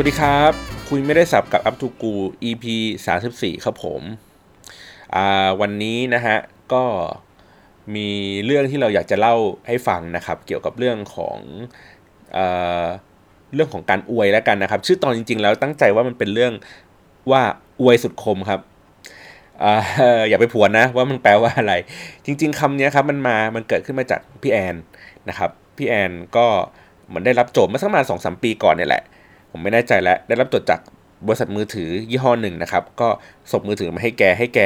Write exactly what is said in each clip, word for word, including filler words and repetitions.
สวัสดีครับคุยไม่ได้สับกับอัพทูกู อี พี สามสิบสี่ครับผมอ่าวันนี้นะฮะก็มีเรื่องที่เราอยากจะเล่าให้ฟังนะครับเกี่ยวกับเรื่องของเอ่อเรื่องของการอวยแล้วกันนะครับชื่อตอนจริงๆแล้วตั้งใจว่ามันเป็นเรื่องว่าอวยสุดคมครับอ่าอย่าไปผวนนะว่ามันแปลว่าอะไรจริงๆคำนี้ครับมันมามันเกิดขึ้นมาจากพี่แอนนะครับพี่แอนก็เหมือนได้รับโจทย์เมื่อสักประมาณ สองถึงสาม ปีก่อนเนี่ยแหละผมไม่แน่ใจแล้วได้รับโจทย์จากบริษัทมือถือยี่ห้อหนึ่งนะครับก็ส่งมือถือมาให้แกให้แก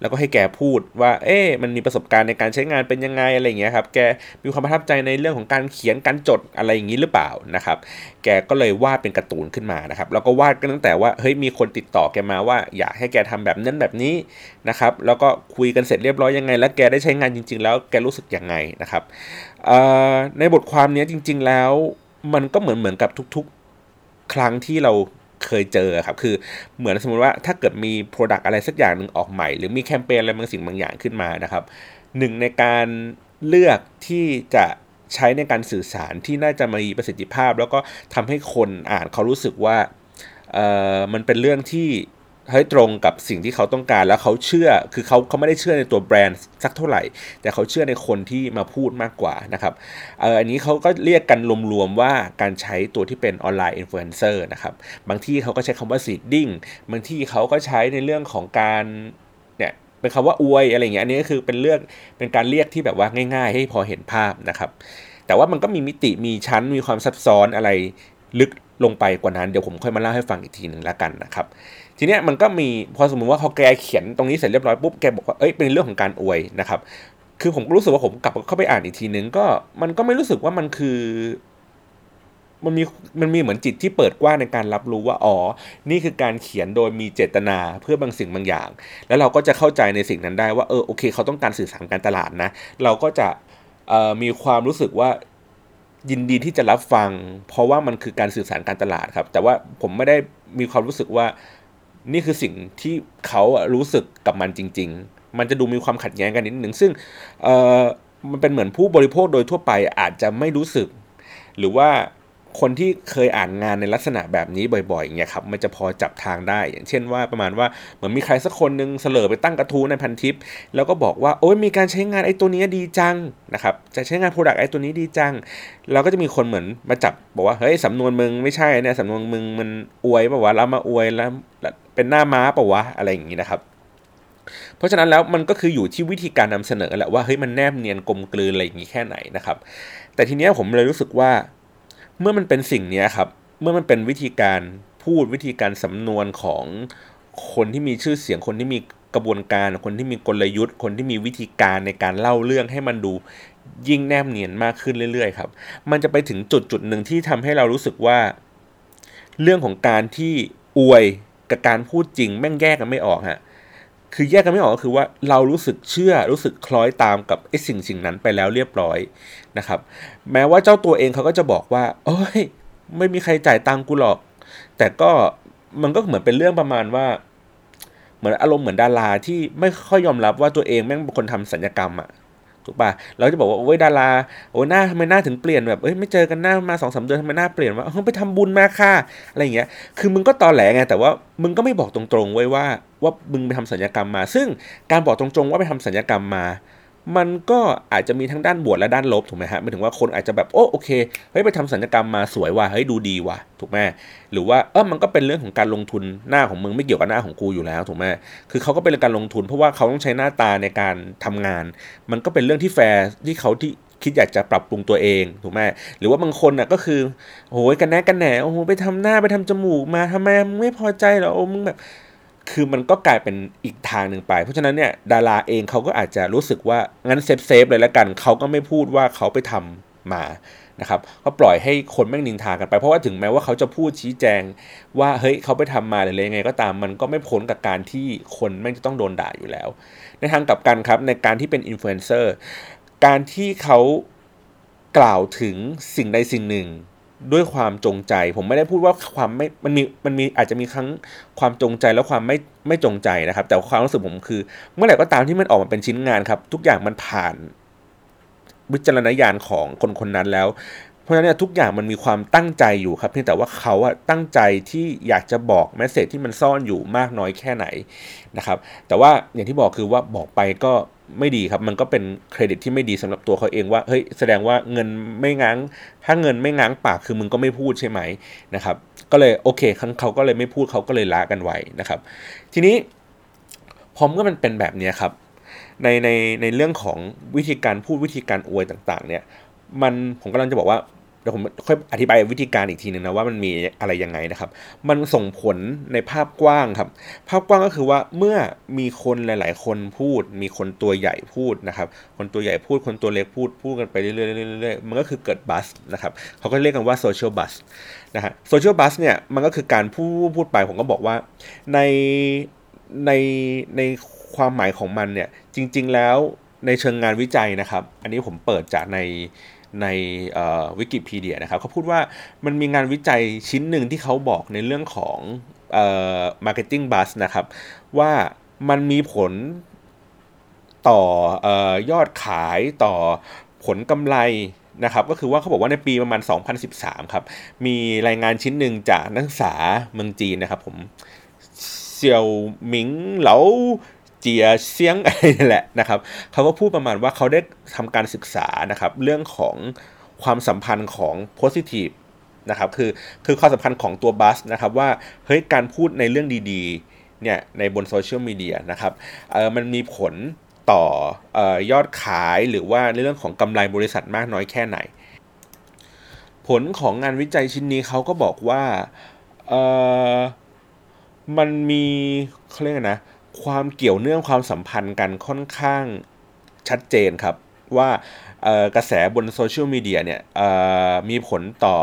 แล้วก็ให้แกพูดว่าเอ๊ะมันมีประสบการณ์ในการใช้งานเป็นยังไงอะไรอย่างเงี้ยครับแกมีความประทับใจในเรื่องของการเขียนการจดอะไรอย่างงี้หรือเปล่านะครับแกก็เลยวาดเป็นการ์ตูนขึ้นมานะครับแล้วก็วาดกันตั้งแต่ว่าเฮ้ยมีคนติดต่อแกมาว่าอยากให้แกทำแบบนั้นแบบนี้นะครับแล้วก็คุยกันเสร็จเรียบร้อยยังไงแล้วแกได้ใช้งานจริงๆแล้วแกรู้สึกยังไงนะครับในบทความนี้จริงๆแล้วมันก็เหมือนเหมือนกับทุกๆครั้งที่เราเคยเจอครับคือเหมือนสมมติว่าถ้าเกิดมี product อะไรสักอย่างนึงออกใหม่หรือมีแคมเปญอะไรบางสิ่งบางอย่างขึ้นมานะครับหนึ่งในการเลือกที่จะใช้ในการสื่อสารที่น่าจะมีประสิทธิภาพแล้วก็ทำให้คนอ่านเขารู้สึกว่าเอ่อมันเป็นเรื่องที่ให้ตรงกับสิ่งที่เขาต้องการแล้วเขาเชื่อคือเขาเขาไม่ได้เชื่อในตัวแบรนด์สักเท่าไหร่แต่เขาเชื่อในคนที่มาพูดมากกว่านะครับเอ่ออันนี้เขาก็เรียกกันรวมๆว่าการใช้ตัวที่เป็นออนไลน์อินฟลูเอนเซอร์นะครับบางที่เขาก็ใช้คำว่าซีดดิ้งบางที่เขาก็ใช้ในเรื่องของการเนี่ยเป็นคำว่าอวยอะไรอย่างเงี้ยอันนี้ก็คือเป็นเรื่องเป็นการเรียกที่แบบว่าง่ายๆให้พอเห็นภาพนะครับแต่ว่ามันก็มีมิติมีชั้นมีความซับซ้อนอะไรลึกลงไปกว่านั้นเดี๋ยวผมค่อยมาเล่าให้ฟังอีกทีนึงละกันนะครับทีเนี้ยมันก็มีพอสมมุติว่าพอแกเขียนตรงนี้เสร็จเรียบร้อยปุ๊บแกบอกว่าเอ้ยเป็นเรื่องของการอวยนะครับคือผมก็รู้สึกว่าผมกลับเข้าไปอ่านอีกทีนึงก็มันก็ไม่รู้สึกว่ามันคือมันมีมันมีเหมือนจิตที่เปิดกว้างในการรับรู้ว่าอ๋อนี่คือการเขียนโดยมีเจตนาเพื่อบางสิ่งบางอย่างแล้วเราก็จะเข้าใจในสิ่งนั้นได้ว่าเออโอเคเขาต้องการสื่อสารการตลาดนะเราก็จะเอ่อมีความรู้สึกว่ายินดีที่จะรับฟังเพราะว่ามันคือการสื่อสารการตลาดครับแต่ว่าผมไม่ได้มีความรู้สึกว่านี่คือสิ่งที่เขารู้สึกกับมันจริงๆมันจะดูมีความขัดแย้งกันนิดนึงซึ่งเอ่อมันเป็นเหมือนผู้บริโภคโดยทั่วไปอาจจะไม่รู้สึกหรือว่าคนที่เคยอ่านงานในลักษณะแบบนี้บ่อยๆอย่างเงี้ยครับมันจะพอจับทางได้อย่างเช่นว่าประมาณว่าเหมือนมีใครสักคนนึงเสลอไปตั้งกระทู้ในพันทิปแล้วก็บอกว่าโอ๊ยมีการใช้งานไอ้ตัวนี้ดีจังนะครับจะใช้งาน product ไอ้ตัวนี้ดีจังเราก็จะมีคนเหมือนมาจับบอกว่าเฮ้ยสำนวนมึงไม่ใช่เนี่ยสำนวนมึงมันอวยป่าววะแล้วมาอวยแล้วเป็นหน้าม้าป่าววะอะไรอย่างงี้นะครับเพราะฉะนั้นแล้วมันก็คืออยู่ที่วิธีการนำเสนอแหละว่าเฮ้ยมันแนบเนียนกลมกลืนอะไรอย่างงี้แค่ไหนนะครับแต่ทีเนี้ยผมเลยรู้สึกว่าเมื่อมันเป็นสิ่งนี้ครับเมื่อมันเป็นวิธีการพูดวิธีการสำนวนของคนที่มีชื่อเสียงคนที่มีกระบวนการคนที่มีกลยุทธ์คนที่มีวิธีการในการเล่าเรื่องให้มันดูยิ่งแนบเนียนมากขึ้นเรื่อยๆครับมันจะไปถึงจุดจุดหนึ่งที่ทำให้เรารู้สึกว่าเรื่องของการที่อวยกับการพูดจริงแม่งแยกกันไม่ออกฮะคือแยกกันไม่ออกก็คือว่าเรารู้สึกเชื่อรู้สึกคล้อยตามกับไอ้สิ่งสิ่งนั้นไปแล้วเรียบร้อยนะครับแม้ว่าเจ้าตัวเองเขาก็จะบอกว่าโอ้ยไม่มีใครจ่ายตังกูหรอกแต่ก็มันก็เหมือนเป็นเรื่องประมาณว่าเหมือนอารมณ์เหมือนดาราที่ไม่ค่อยยอมรับว่าตัวเองแม่งเป็นคนทำศัลยกรรมอะถูกป่ะเราจะบอกว่าโอ้ยดาราโอ้ยหน้าทำไมหน้าถึงเปลี่ยนแบบเอ้ยไม่เจอกันหน้ามา สองถึงสาม เดือนทำไมหน้าเปลี่ยนวะเฮ้ยไปทำบุญมาค่ะอะไรอย่างเงี้ยคือมึงก็ตอแหลไงแต่ว่ามึงก็ไม่บอกตรงๆไว้ว่าว่ามึงไปทำศัลยกรรมมาซึ่งการบอกตรงๆว่าไปทำศัลยกรรมมามันก็อาจจะมีทั้งด้านบวกและด้านลบถูกไหมฮะหมายถึงว่าคนอาจจะแบบโอ้โอเคเฮ้ยไปทำศัลยกรรมมาสวยว่ะเฮ้ยดูดีว่ะถูกไหมหรือว่าเออมันก็เป็นเรื่องของการลงทุนหน้าของมึงไม่เกี่ยวกับหน้าของกูอยู่แล้วถูกไหมคือเขาก็เป็นการลงทุนเพราะว่าเขาต้องใช้หน้าตาในการทำงานมันก็เป็นเรื่องที่แฟร์ที่เขาที่คิดอยากจะปรับปรุงตัวเองถูกไหมหรือว่าบางคนน่ะก็คือโอ้ยกันแหนกันแหนโอ้โหไปทำหน้าไปทำจมูกมาทำไมไม่พอใจเหรอโอ้มึงแบบคือมันก็กลายเป็นอีกทางหนึ่งไปเพราะฉะนั้นเนี่ยดาราเองเขาก็อาจจะรู้สึกว่างั้นเซฟเซฟเลยละกันเขาก็ไม่พูดว่าเขาไปทำมานะครับก็ปล่อยให้คนแม่งนินทากันไปเพราะว่าถึงแม้ว่าเขาจะพูดชี้แจงว่าเฮ้ยเขาไปทำมาหรืออะไรยังไงก็ตามมันก็ไม่พ้นกับการที่คนแม่งจะต้องโดนด่าอยู่แล้วในทางกลับกันครับในการที่เป็นอินฟลูเอนเซอร์การที่เขากล่าวถึงสิ่งใดสิ่งหนึ่งด้วยความจงใจผมไม่ได้พูดว่าความไม่มันมีมันมีอาจจะมีครั้งความจงใจและความไม่ไม่จงใจนะครับแต่ความรู้สึกผมคือเมื่อไหร่ก็ตามที่มันออกมาเป็นชิ้นงานครับทุกอย่างมันผ่านวิจารณญาณของคนคนนั้นแล้ว เพราะฉะนั้นทุกอย่างมันมีความตั้งใจอยู่ครับเพียงแต่ว่าเขาอะตั้งใจที่อยากจะบอกเมสเสจที่มันซ่อนอยู่มากน้อยแค่ไหนนะครับแต่ว่าอย่างที่บอกคือว่าบอกไปก็ไม่ดีครับมันก็เป็นเครดิตที่ไม่ดีสำหรับตัวเขาเองว่าเฮ้ยแสดงว่าเงินไม่ง้างถ้าเงินไม่ง้างปากคือมึงก็ไม่พูดใช่ไหมนะครับก็เลยโอเคเขาก็เลยไม่พูดเขาก็เลยละกันไว้นะครับทีนี้พอเมื่อมันเป็นแบบนี้ครับในในในเรื่องของวิธีการพูดวิธีการอวยต่างๆเนี่ยมันผมกำลังจะบอกว่าเดี๋ยวผมค่อยอธิบายวิธีการอีกทีนึงนะว่ามันมีอะไรยังไงนะครับมันส่งผลในภาพกว้างครับภาพกว้างก็คือว่าเมื่อมีคนหลายๆคนพูดมีคนตัวใหญ่พูดนะครับคนตัวใหญ่พูดคนตัวเล็กพูดพูดกันไปเรื่อยๆๆๆมันก็คือเกิดบัสนะครับเขาก็เรียกกันว่าโซเชียลบัสนะฮะโซเชียลบัสเนี่ยมันก็คือการพูดพูดไปผมก็บอกว่าในในในความหมายของมันเนี่ยจริงๆแล้วในเชิงงานวิจัยนะครับอันนี้ผมเปิดจากในในวิกิพีเดียนะครับเขาพูดว่ามันมีงานวิจัยชิ้นหนึ่งที่เขาบอกในเรื่องของเอ่อ marketing buzz นะครับว่ามันมีผลต่อเอ่อยอดขายต่อผลกำไรนะครับก็คือว่าเขาบอกว่าในปีประมาณสองพันสิบสามครับมีรายงานชิ้นหนึ่งจากนักศึกษาเมืองจีนนะครับผมเสี่ยวหมิงเหลาเจียเซียงอะไรนี่แหละนะครับเขาก็พูดประมาณว่าเขาได้ทำการศึกษานะครับเรื่องของความสัมพันธ์ของ positive นะครับคือคือความสัมพันธ์ของตัวบัสนะครับว่าเฮ้ยการพูดในเรื่องดีๆเนี่ยในบนโซเชียลมีเดียนะครับเอ่อมันมีผลต่อเอ่อยอดขายหรือว่าในเรื่องของกำไรบริษัทมากน้อยแค่ไหนผลของงานวิจัยชิ้นนี้เขาก็บอกว่าเอ่อมันมีเขาเรียกนะความเกี่ยวเนื่องความสัมพันธ์กันค่อนข้างชัดเจนครับว่าเอ่อกระแสบนโซเชียลมีเดียเนี่ยเอ่อมีผลต่อ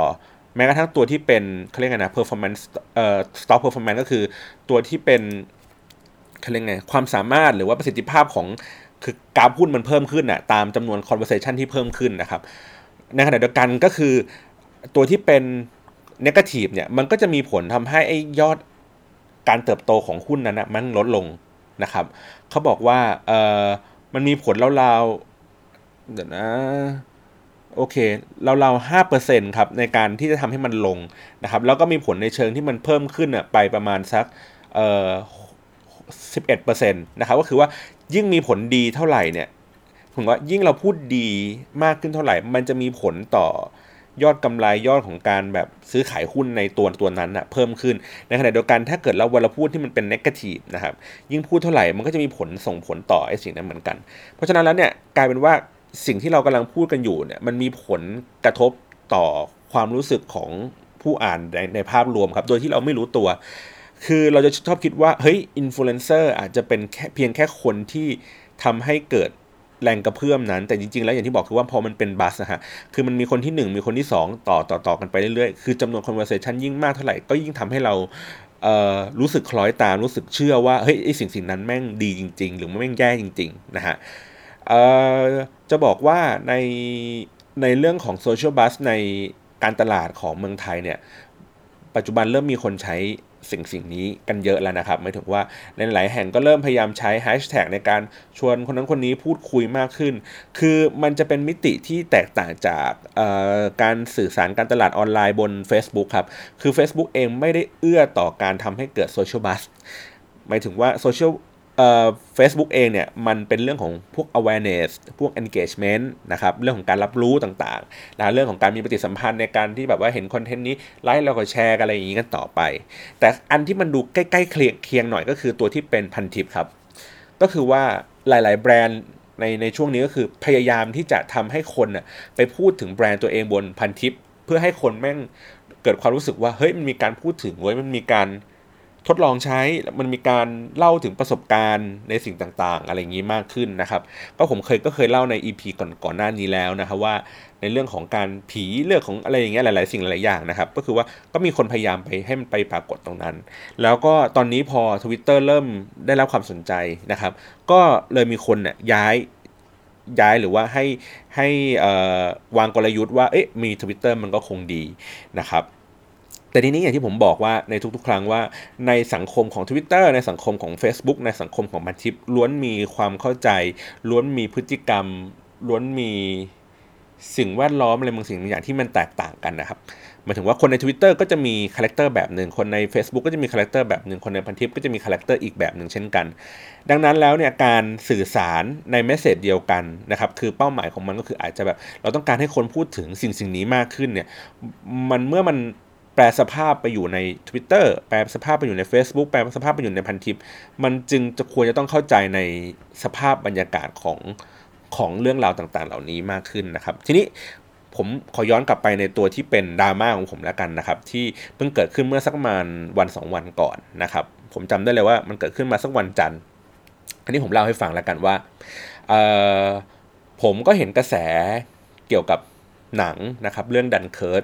แม้กระทั่งตัวที่เป็นเขาเรียกไงนะ performance เอ่อ stock performance ก็คือตัวที่เป็นเขาเรียกไงความสามารถหรือว่าประสิทธิภาพของคือการพูดมันเพิ่มขึ้นน่ะตามจำนวน conversation ที่เพิ่มขึ้นนะครับในขณะเดียวกันก็คือตัวที่เป็น negative เนี่ยมันก็จะมีผลทำให้ไอ้ยอดการเติบโตของหุ้นนั้นนะมันลดลงนะครับเขาบอกว่าเอ่อมันมีผลราวๆเดี๋ยวนะโอเคราวๆ ห้าเปอร์เซ็นต์ ครับในการที่จะทำให้มันลงนะครับแล้วก็มีผลในเชิงที่มันเพิ่มขึ้นน่ะไปประมาณสักเอ่อ สิบเอ็ดเปอร์เซ็นต์ นะครับก็คือว่ายิ่งมีผลดีเท่าไหร่เนี่ยผมว่ายิ่งเราพูดดีมากขึ้นเท่าไหร่มันจะมีผลต่อยอดกำไรยอดของการแบบซื้อขายหุ้นในตัวตัวนั้นนะเพิ่มขึ้นในขณะเดียวกันถ้าเกิดเราเวลาพูดที่มันเป็นเนกาทีฟนะครับยิ่งพูดเท่าไหร่มันก็จะมีผลส่งผลต่อไอ้สิ่งนั้นเหมือนกันเพราะฉะนั้นแล้วเนี่ยกลายเป็นว่าสิ่งที่เรากำลังพูดกันอยู่เนี่ยมันมีผลกระทบต่อความรู้สึกของผู้อ่านในในภาพรวมครับโดยที่เราไม่รู้ตัวคือเราจะชอบคิดว่าเฮ้ยอินฟลูเอนเซอร์อาจจะเป็นแค่เพียงแค่คนที่ทำให้เกิดแรงกระเพื่อมนั้นแต่จริงๆแล้วอย่างที่บอกคือว่าพอมันเป็นบัสนะฮะคือมันมีคนที่หนึ่งมีคนที่สองต่อต่อๆกันไปเรื่อยๆคือจำนวน conversation ยิ่งมากเท่าไหร่ก็ยิ่งทำให้เราเอ่อรู้สึกคล้อยตามรู้สึกเชื่อว่าเฮ้ยไอ้สิ่งสิ่งนั้นแม่งดีจริงๆหรือแม่งแย่จริงๆนะฮะเอ่อจะบอกว่าในในเรื่องของ social buzz ในการตลาดของเมืองไทยเนี่ยปัจจุบันเริ่มมีคนใช้สิ่งสิ่งนี้กันเยอะแล้วนะครับหมายถึงว่าในหลายแห่งก็เริ่มพยายามใช้แฮชแท็กในการชวนคนนั้นคนนี้พูดคุยมากขึ้นคือมันจะเป็นมิติที่แตกต่างจากการสื่อสารการตลาดออนไลน์บน Facebook ครับคือ Facebook เองไม่ได้เอื้อต่อการทำให้เกิดโซเชียลบัสหมายถึงว่าโซเชียลเอ่อ Facebook เองเนี่ยมันเป็นเรื่องของพวก awareness พวก engagement นะครับเรื่องของการรับรู้ต่างๆนะเรื่องของการมีปฏิสัมพันธ์ในการที่แบบว่าเห็นคอนเทนต์นี้ไลค์แล้วก็แชร์กันอะไรอย่างงี้กันต่อไปแต่อันที่มันดูใกล้ๆเคียงหน่อยก็คือตัวที่เป็นพันทิปครับก็คือว่าหลายๆแบรนด์ในในช่วงนี้ก็คือพยายามที่จะทำให้คนน่ะไปพูดถึงแบรนด์ตัวเองบนพันทิปเพื่อให้คนแม่งเกิดความรู้สึกว่าเฮ้ยมันมีการพูดถึงเว้ยมันมีการทดลองใช้มันมีการเล่าถึงประสบการณ์ในสิ่งต่างๆอะไรอย่างนี้มากขึ้นนะครับก็ผมเคยก็เคยเล่าใน อี พี ก่อนก่อนหน้านี้แล้วนะครับว่าในเรื่องของการผีเรื่องของอะไรอย่างเงี้ยหลายๆสิ่งหลายๆอย่างนะครับก็คือว่าก็มีคนพยายามไปให้มันไปปรากฏตรงนั้นแล้วก็ตอนนี้พอ Twitter เริ่มได้รับความสนใจนะครับก็เลยมีคนเนี่ยย้ายย้ายหรือว่าให้ให้เอ่อวางกลยุทธ์ว่าเอ๊ะมี Twitter มันก็คงดีนะครับแต่ทีนี้อย่างที่ผมบอกว่าในทุกๆครั้งว่าในสังคมของ Twitter ในสังคมของ Facebook ในสังคมของพันทิปล้วนมีความเข้าใจล้วนมีพฤติกรรมล้วนมี สิ่งแวดล้อมอะไรบางสิ่งบางอย่างที่มันแตกต่างกันนะครับหมายถึงว่าคนใน Twitter ก็จะมีคาแรคเตอร์แบบนึงคนใน Facebook ก็จะมีคาแรคเตอร์แบบนึงคนในพันทิปก็จะมีคาแรคเตอร์อีกแบบนึงเช่นกันดังนั้นแล้วเนี่ยการสื่อสารในเมสเสจเดียวกันนะครับคือเป้าหมายของมันก็คืออาจจะแบบเราต้องการให้คนพูดถึงสิ่งสิ่งนี้มากขึ้นเนี่ยมันเมื่อมันแปลสภาพไปอยู่ใน Twitter แปลสภาพไปอยู่ใน Facebook แปลสภาพไปอยู่ในพันทิปมันจึงจะควรจะต้องเข้าใจในสภาพบรรยากาศของของเรื่องราวต่างๆเหล่านี้มากขึ้นนะครับทีนี้ผมขอย้อนกลับไปในตัวที่เป็นดราม่าของผมแล้วกันนะครับที่เพิ่งเกิดขึ้นเมื่อสักประมาณวันสองวันก่อนนะครับผมจำได้เลยว่ามันเกิดขึ้นมาสักวันจันทร์อันนี้ผมเล่าให้ฟังแล้วกันว่าเอ่อผมก็เห็นกระแสเกี่ยวกับหนังนะครับเรื่องดันเคิร์ต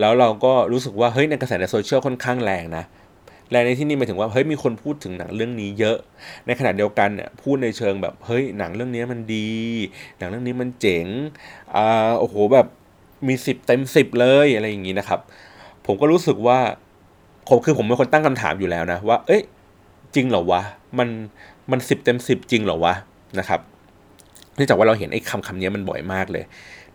แล้วเราก็รู้สึกว่าเฮ้ยในกระแสในโซเชียลค่อนข้างแรงนะแรงในที่นี่หมายถึงว่าเฮ้ยมีคนพูดถึงหนังเรื่องนี้เยอะในขณะเดียวกันเนี่ยพูดในเชิงแบบเฮ้ยหนังเรื่องนี้มันดีหนังเรื่องนี้มันเจ๋งอ่าโอ้โหแบบมีสิบเต็มสิบเลยอะไรอย่างงี้นะครับผมก็รู้สึกว่าผมคือผมเป็นคนตั้งคำถามอยู่แล้วนะว่าเอ้ยจริงเหรอวะมันมันสิบเต็มสิบจริงเหรอวะนะครับเนื่องจากว่าเราเห็นไอ้คำคำนี้มันบ่อยมากเลย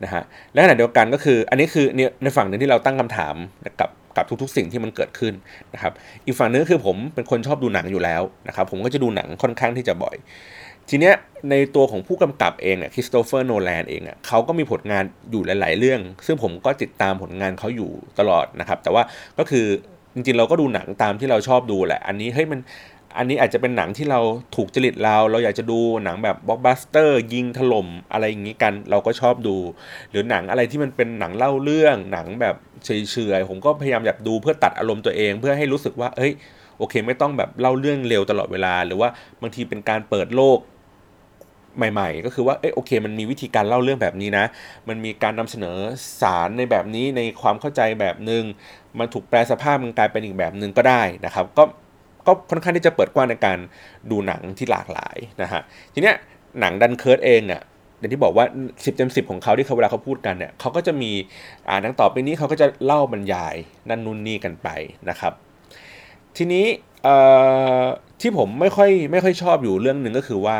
นะฮะและขณะเดียวกันก็คืออันนี้คือในฝั่งนึงที่เราตั้งคำถามกับกับทุกๆสิ่งที่มันเกิดขึ้นนะครับอีกฝั่งนึงคือผมเป็นคนชอบดูหนังอยู่แล้วนะครับผมก็จะดูหนังค่อนข้างที่จะบ่อยทีเนี้ยในตัวของผู้กำกับเองเนี่ยคริสโตเฟอร์โนแลนเองอ่ะเขาก็มีผลงานอยู่หลายๆเรื่องซึ่งผมก็ติดตามผลงานเขาอยู่ตลอดนะครับแต่ว่าก็คือจริงๆเราก็ดูหนังตามที่เราชอบดูแหละอันนี้เฮ้ยมันอันนี้อาจจะเป็นหนังที่เราถูกจริตเราเราอยากจะดูหนังแบบบล็อกบัสเตอร์ยิงถล่มอะไรอย่างนี้กันเราก็ชอบดูหรือหนังอะไรที่มันเป็นหนังเล่าเรื่องหนังแบบเฉยๆผมก็พยายามอยากดูเพื่อตัดอารมณ์ตัวเองเพื่อให้รู้สึกว่าเอ้ยโอเคไม่ต้องแบบเล่าเรื่องเร็วตลอดเวลาหรือว่าบางทีเป็นการเปิดโลกใหม่ๆก็คือว่าเอ้ยโอเคมันมีวิธีการเล่าเรื่องแบบนี้นะมันมีการนำเสนอสารในแบบนี้ในความเข้าใจแบบนึงมันถูกแปลสภาพมันกลายเป็นอีกแบบนึงก็ได้นะครับก็ก็ค่อนข้างที่จะเปิดกว้างในการดูหนังที่หลากหลายนะฮะทีเนี้ยหนังดันเคิร์ตเองอ่ะอย่างที่บอกว่าสิบเต็มสิบของเขาที่เขาเวลาเขาพูดกันเนี่ยเขาก็จะมีอ่าหนังต่อไปนี้เขาก็จะเล่าบรรยายนั่นนู่นนี่กันไปนะครับทีนี้เอ่อที่ผมไม่ค่อยไม่ค่อยชอบอยู่เรื่องนึงก็คือว่า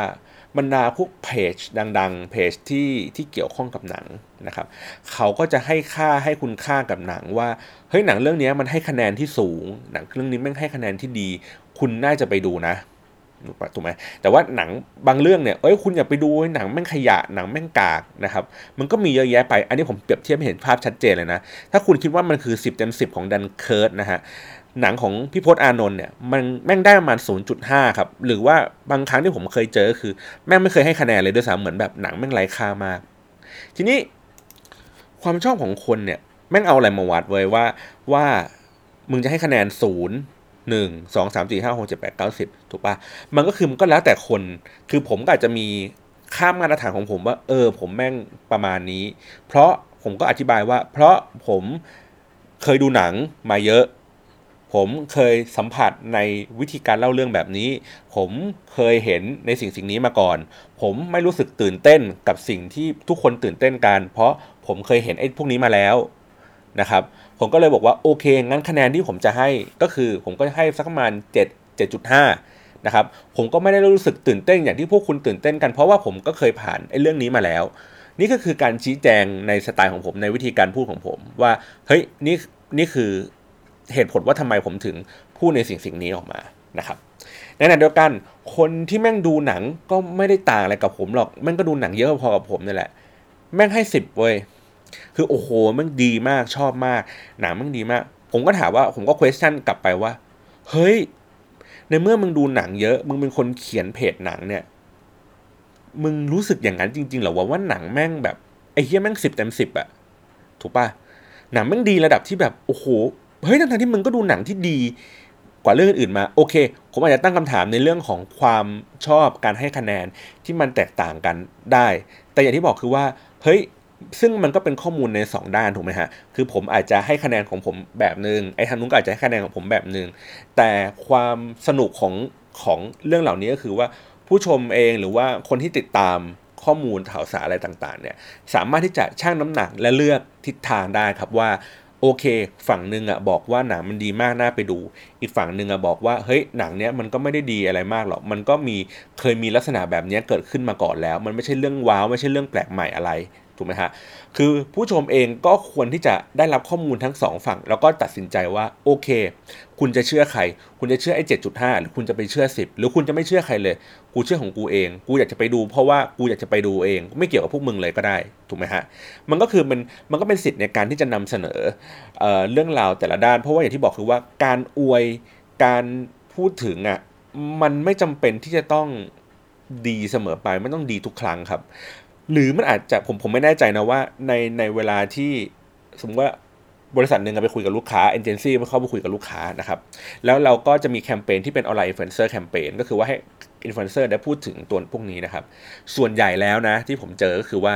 บรรดาพวกเพจดังๆเพจที่ที่เกี่ยวข้องกับหนังนะครับเขาก็จะให้ค่าให้คุณค่ากับหนังว่าเฮ้ยหนังเรื่องนี้มันให้คะแนนที่สูงหนังเรื่องนี้มันให้คะแนนที่ดีคุณน่าจะไปดูนะถูกไหมแต่ว่าหนังบางเรื่องเนี่ยเอ้ยคุณอย่าไปดูหนังแม่งขยะหนังแม่งกากนะครับมันก็มีเยอะแยะไปอันนี้ผมเปรียบเทียบให้เห็นภาพชัดเจนเลยนะถ้าคุณคิดว่ามันคือสิบเต็มสิบของดันเคิร์ตนะฮะหนังของพี่พจน์อานนท์เนี่ยมันแม่งได้ประมาณ ศูนย์จุดห้า ครับหรือว่าบางครั้งที่ผมเคยเจอคือแม่งไม่เคยให้คะแนนเลยด้วยซ้ำเหมือนแบบหนังแม่งไร้ค่ามากทีนี้ความชอบของคนเนี่ยแม่งเอาอะไรมาวัดไว้ว่าว่ามึงจะให้คะแนนศูนย์ หนึ่ง สอง สาม สี่ ห้า หก เจ็ด แปด เก้า สิบถูกป่ะมันก็คือมันก็แล้วแต่คนคือผมก็อาจจะมีค่ามาตรฐานของผมว่าเออผมแม่งประมาณนี้เพราะผมก็อธิบายว่าเพราะผมเคยดูหนังมาเยอะผมเคยสัมผัสในวิธีการเล่าเรื่องแบบนี้ผมเคยเห็นในสิ่งสิ่งนี้มาก่อนผมไม่รู้สึกตื่นเต้นกับสิ่งที่ทุกคนตื่นเต้นกันเพราะผมเคยเห็นไอ้พวกนี้มาแล้วนะครับผมก็เลยบอกว่าโอเคงั้นคะแนนที่ผมจะให้ก็คือผมก็ให้สักประมาณเจ็ด เจ็ดจุดห้า นะครับผมก็ไม่ได้รู้สึกตื่นเต้นอย่างที่พวกคุณตื่นเต้นกันเพราะว่าผมก็เคยผ่านไอ้เรื่องนี้มาแล้วนี่ก็คือการชี้แจงในสไตล์ของผมในวิธีการพูดของผมว่าเฮ้ยนี่นี่คือเหตุผลว่าทำไมผมถึงพูดในสิ่งสิ่งนี้ออกมานะครับในขณะเดียวกันคนที่แม่งดูหนังก็ไม่ได้ต่างอะไรกับผมหรอกแม่งก็ดูหนังเยอะพอกับผมนี่แหละแม่งให้สิบเว้ยคือโอ้โหแม่งดีมากชอบมากหนังแม่งดีมากผมก็ถามว่าผมก็ question กลับไปว่าเฮ้ยในเมื่อมึงดูหนังเยอะมึงเป็นคนเขียนเพจหนังเนี่ยมึงรู้สึกอย่างนั้นจริงๆเหรอว่าว่าหนังแม่งแบบไอ้เหี้ยแม่งสิบเต็มสิบอะถูกป่ะหนังแม่งดีระดับที่แบบโอ้โหเฮ้ยทั้งๆที่มึงก็ดูหนังที่ดีกว่าเรื่องอื่นมาโอเคผมอาจจะตั้งคำถามในเรื่องของความชอบการให้คะแนนที่มันแตกต่างกันได้แต่อย่างที่บอกคือว่าเฮ้ยซึ่งมันก็เป็นข้อมูลในสองด้านถูกไหมฮะคือผมอาจจะให้คะแนนของผมแบบนึงไอ้ทางนู้นก็อาจจะให้คะแนนของผมแบบนึงแต่ความสนุกของของเรื่องเหล่านี้ก็คือว่าผู้ชมเองหรือว่าคนที่ติดตามข้อมูลข่าวสารอะไรต่างๆเนี่ยสามารถที่จะชั่งน้ำหนักและเลือกทิศทางได้ครับว่าโอเคฝั่งนึงอ่ะบอกว่าหนังมันดีมากน่าไปดูอีกฝั่งนึงอ่ะบอกว่าเฮ้ยหนังเนี้ยมันก็ไม่ได้ดีอะไรมากหรอกมันก็มีเคยมีลักษณะแบบเนี้ยเกิดขึ้นมาก่อนแล้วมันไม่ใช่เรื่องว้าวไม่ใช่เรื่องแปลกใหม่อะไร ถูกไหมฮะคือผู้ชมเองก็ควรที่จะได้รับข้อมูลทั้งสองฝั่งแล้วก็ตัดสินใจว่าโอเคคุณจะเชื่อใครคุณจะเชื่อไอ้ เจ็ดจุดห้า หรือคุณจะไปเชื่อสิบหรือคุณจะไม่เชื่อใครเลยกูเชื่อของกูเองกูอยากจะไปดูเพราะว่ากูอยากจะไปดูเองไม่เกี่ยวกับพวกมึงเลยก็ได้ถูกไหมฮะมันก็คือมันมันก็เป็นสิทธิ์ในการที่จะนำเสนอ เอ่อ เรื่องราวแต่ละด้านเพราะว่าอย่างที่บอกคือว่าการอวยการพูดถึงอ่ะมันไม่จำเป็นที่จะต้องดีเสมอไปไม่ต้องดีทุกครั้งครับหรือมันอาจจะผมผมไม่แน่ใจนะว่าในในเวลาที่สมมติว่าบริษัทหนึ่งไปคุยกับลูกค้าเอเจนซี่ไม่เข้าไปคุยกับลูกค้านะครับแล้วเราก็จะมีแคมเปญที่เป็นออนไลน์อินฟลูเอนเซอร์แคมเปญก็คือว่าให้อินฟลูเอนเซอร์ได้พูดถึงตัวพวกนี้นะครับส่วนใหญ่แล้วนะที่ผมเจอก็คือว่า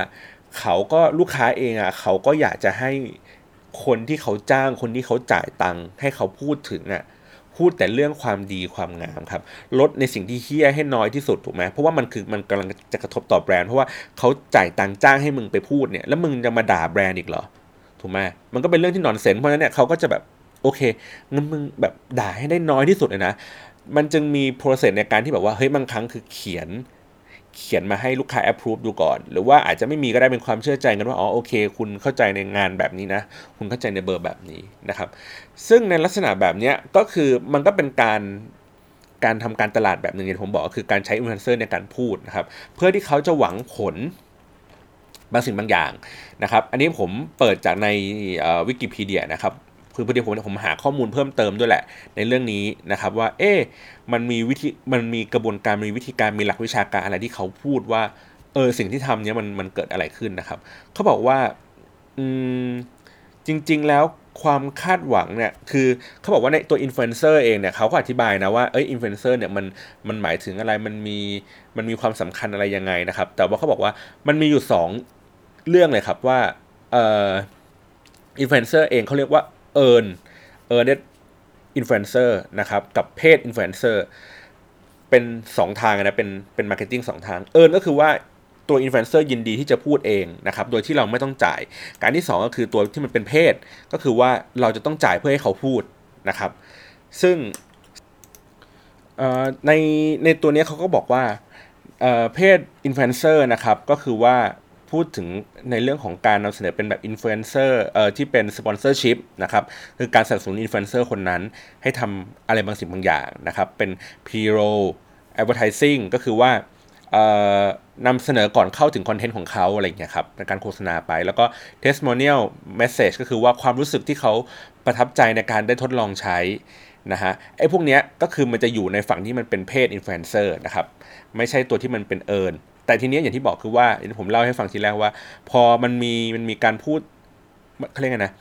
เขาก็ลูกค้าเองอ่ะเขาก็อยากจะให้คนที่เขาจ้างคนที่เขาจ่ายตังค์ให้เขาพูดถึงอ่ะพูดแต่เรื่องความดีความงามครับลดในสิ่งที่เหี้ยให้น้อยที่สุดถูกไหมเพราะว่ามันคือมันกำลังจะกระทบต่อแบรนด์เพราะว่าเขาจ่ายตังค์จ้างให้มึงไปพูดเนี่ยแล้วมึงจะมาด่าแบรนด์อีกเหรอถูกไหมมันก็เป็นเรื่องที่นอนเซนส์เพราะนั้นเนี่ยเขาก็จะแบบโอเคงั้นมึงแบบด่าให้ได้น้อยที่สุดเลยนะมันจึงมีโปรเซสในการที่แบบว่าเฮ้ยบางครั้งคือเขียนเขียนมาให้ลูกค้า approve ดูก่อนหรือว่าอาจจะไม่มีก็ได้เป็นความเชื่อใจกันว่าอ๋อโอเคคุณเข้าใจในงานแบบนี้นะคุณเข้าใจในเบอร์แบบนี้นะครับซึ่งในลักษณะแบบนี้ก็คือมันก็เป็นการการทำการตลาดแบบหนึ่งที่ผมบอกคือการใช้ influencer ในการพูดนะครับเพื่อที่เขาจะหวังผลบางสิ่งบางอย่างนะครับอันนี้ผมเปิดจากในวิกิพีเดียนะครับคือพอดีผมผมหาข้อมูลเพิ่มเติมด้วยแหละในเรื่องนี้นะครับว่าเอ๊ะมันมีวิธีมันมีกระบวนการมีวิธีการมีหลักวิชาการอะไรที่เขาพูดว่าเออสิ่งที่ทำเนี้ยมันมันเกิดอะไรขึ้นนะครับเขาบอกว่าอืมจริงๆแล้วความคาดหวังเนี่ยคือเขาบอกว่าในตัวอินฟลูเอนเซอร์เองเนี่ยเขาก็อธิบายนะว่าเอ้ยอินฟลูเอนเซอร์เนี่ยมันมันหมายถึงอะไรมันมีมันมีความสำคัญอะไรยังไงนะครับแต่ว่าเขาบอกว่ามันมีอยู่สองเรื่องเลยครับว่าเอ่ออินฟลูเอนเซอร์เองเขาเรียกว่าเอิร์นเอิร์นอินฟลูเอนเซอร์นะครับกับเพจอินฟลูเอนเซอร์เป็นสองทางนะเป็นเป็นมาร์เก็ตติ้งสองทางเอิร์นก็คือว่าตัวอินฟลูเอนเซอร์ยินดีที่จะพูดเองนะครับโดยที่เราไม่ต้องจ่ายการที่สองก็คือตัวที่มันเป็นเพจก็คือว่าเราจะต้องจ่ายเพื่อให้เขาพูดนะครับซึ่งเอ่อในในตัวนี้เขาก็บอกว่าเอ่อเพจอินฟลูเอนเซอร์นะครับก็คือว่าพูดถึงในเรื่องของการนำเสนอเป็นแบบอินฟลูเอนเซอร์เอ่อที่เป็นสปอนเซอร์ชิพนะครับคือการสนับสนุนอินฟลูเอนเซอร์คนนั้นให้ทำอะไรบางสิ่งบางอย่างนะครับเป็นพีโรแอดเวอร์ไทซิ่งก็คือว่าเอ่อนำเสนอก่อนเข้าถึงคอนเทนต์ของเขาอะไรอย่างเงี้ยครับในการโฆษณาไปแล้วก็เทสโมเนียลเมสเสจก็คือว่าความรู้สึกที่เขาประทับใจในการได้ทดลองใช้นะฮะไอ้พวกเนี้ยก็คือมันจะอยู่ในฝั่งที่มันเป็นเพจอินฟลูเอนเซอร์นะครับไม่ใช่ตัวที่มันเป็นเอิร์นแต่ทีนี้อย่างที่บอกคือว่าผมเล่าให้ฟังทีแรกว่าพอมันมีมันมีการพูดเขาเรียกไงนะ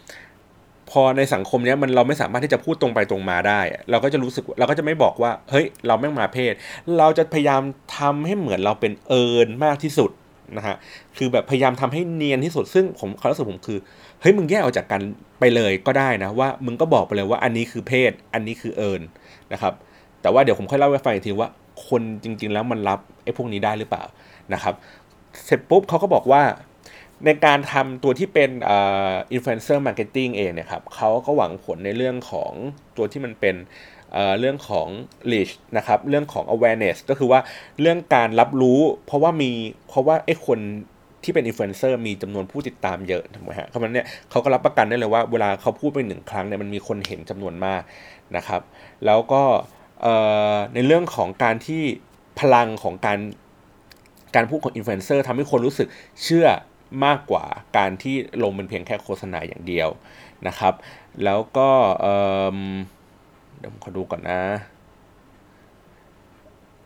พอในสังคมเนี้ยมันเราไม่สามารถที่จะพูดตรงไปตรงมาได้เราก็จะรู้สึกเราก็จะไม่บอกว่าเฮ้ยเราแม่งมาเพศเราจะพยายามทำให้เหมือนเราเป็นเอิร์นมากที่สุดนะฮะคือแบบพยายามทำให้เนียนที่สุดซึ่งผมความรู้สึกผมคือเฮ้ยมึงแยกออกจากกันไปเลยก็ได้นะว่ามึงก็บอกไปเลยว่าอันนี้คือเพศอันนี้คือเอิร์นนะครับแต่ว่าเดี๋ยวผมค่อยเล่าให้ฟังอีกทีว่าคนจริงๆแล้วมันรับไอ้พวกนี้ได้หรือเปล่านะครับเสร็จปุ๊บเขาก็บอกว่าในการทำตัวที่เป็นเอ่อ influencer marketing เองเนี่ยครับเขาก็หวังผลในเรื่องของตัวที่มันเป็นเอ่อเรื่องของ reach นะครับเรื่องของ awareness ก็คือว่าเรื่องการรับรู้เพราะว่ามีเพราะว่าไอ้คนที่เป็น influencer มีจำนวนผู้ติดตามเยอะถูกไหมฮะเพราะฉะนั้นเนี่ยเขาก็รับประกันได้เลยว่าเวลาเขาพูดไปหนึ่งครั้งเนี่ยมันมีคนเห็นจำนวนมากนะครับแล้วก็เอ่อในเรื่องของการที่พลังของการการพูดของอินฟลูเอนเซอร์ทำให้คนรู้สึกเชื่อมากกว่าการที่ลงเป็นเพียงแค่โฆษณาอย่างเดียวนะครับแล้วก็เอ่อเดี๋ยวผมขอดูก่อนนะ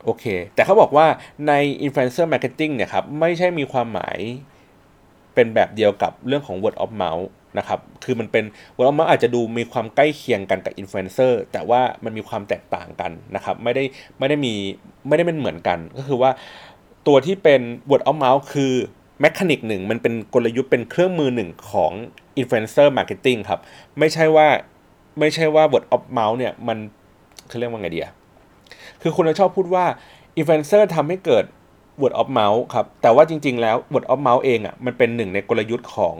โอเคแต่เขาบอกว่าในอินฟลูเอนเซอร์มาร์เก็ตติ้งเนี่ยครับไม่ใช่มีความหมายเป็นแบบเดียวกับเรื่องของ word of mouth นะครับคือมันเป็น word of mouth อาจจะดูมีความใกล้เคียงกันกับอินฟลูเอนเซอร์แต่ว่ามันมีความแตกต่างกันนะครับไม่ได้ไม่ได้มีไม่ได้เป็นเหมือนกันก็คือว่าตัวที่เป็น word of mouth คือแมคานิกหนึ่งมันเป็นกลยุทธ์เป็นเครื่องมือหนึ่งของ influencer marketing ครับไม่ใช่ว่าไม่ใช่ว่า word of mouth เนี่ยมันคือเรื่องว่าไงดีอ่ะคือคนเราชอบพูดว่า influencer ทำให้เกิด word of mouth ครับแต่ว่าจริงๆแล้ว word of mouth เองอ่ะมันเป็นหนึ่งในกลยุทธ์ของ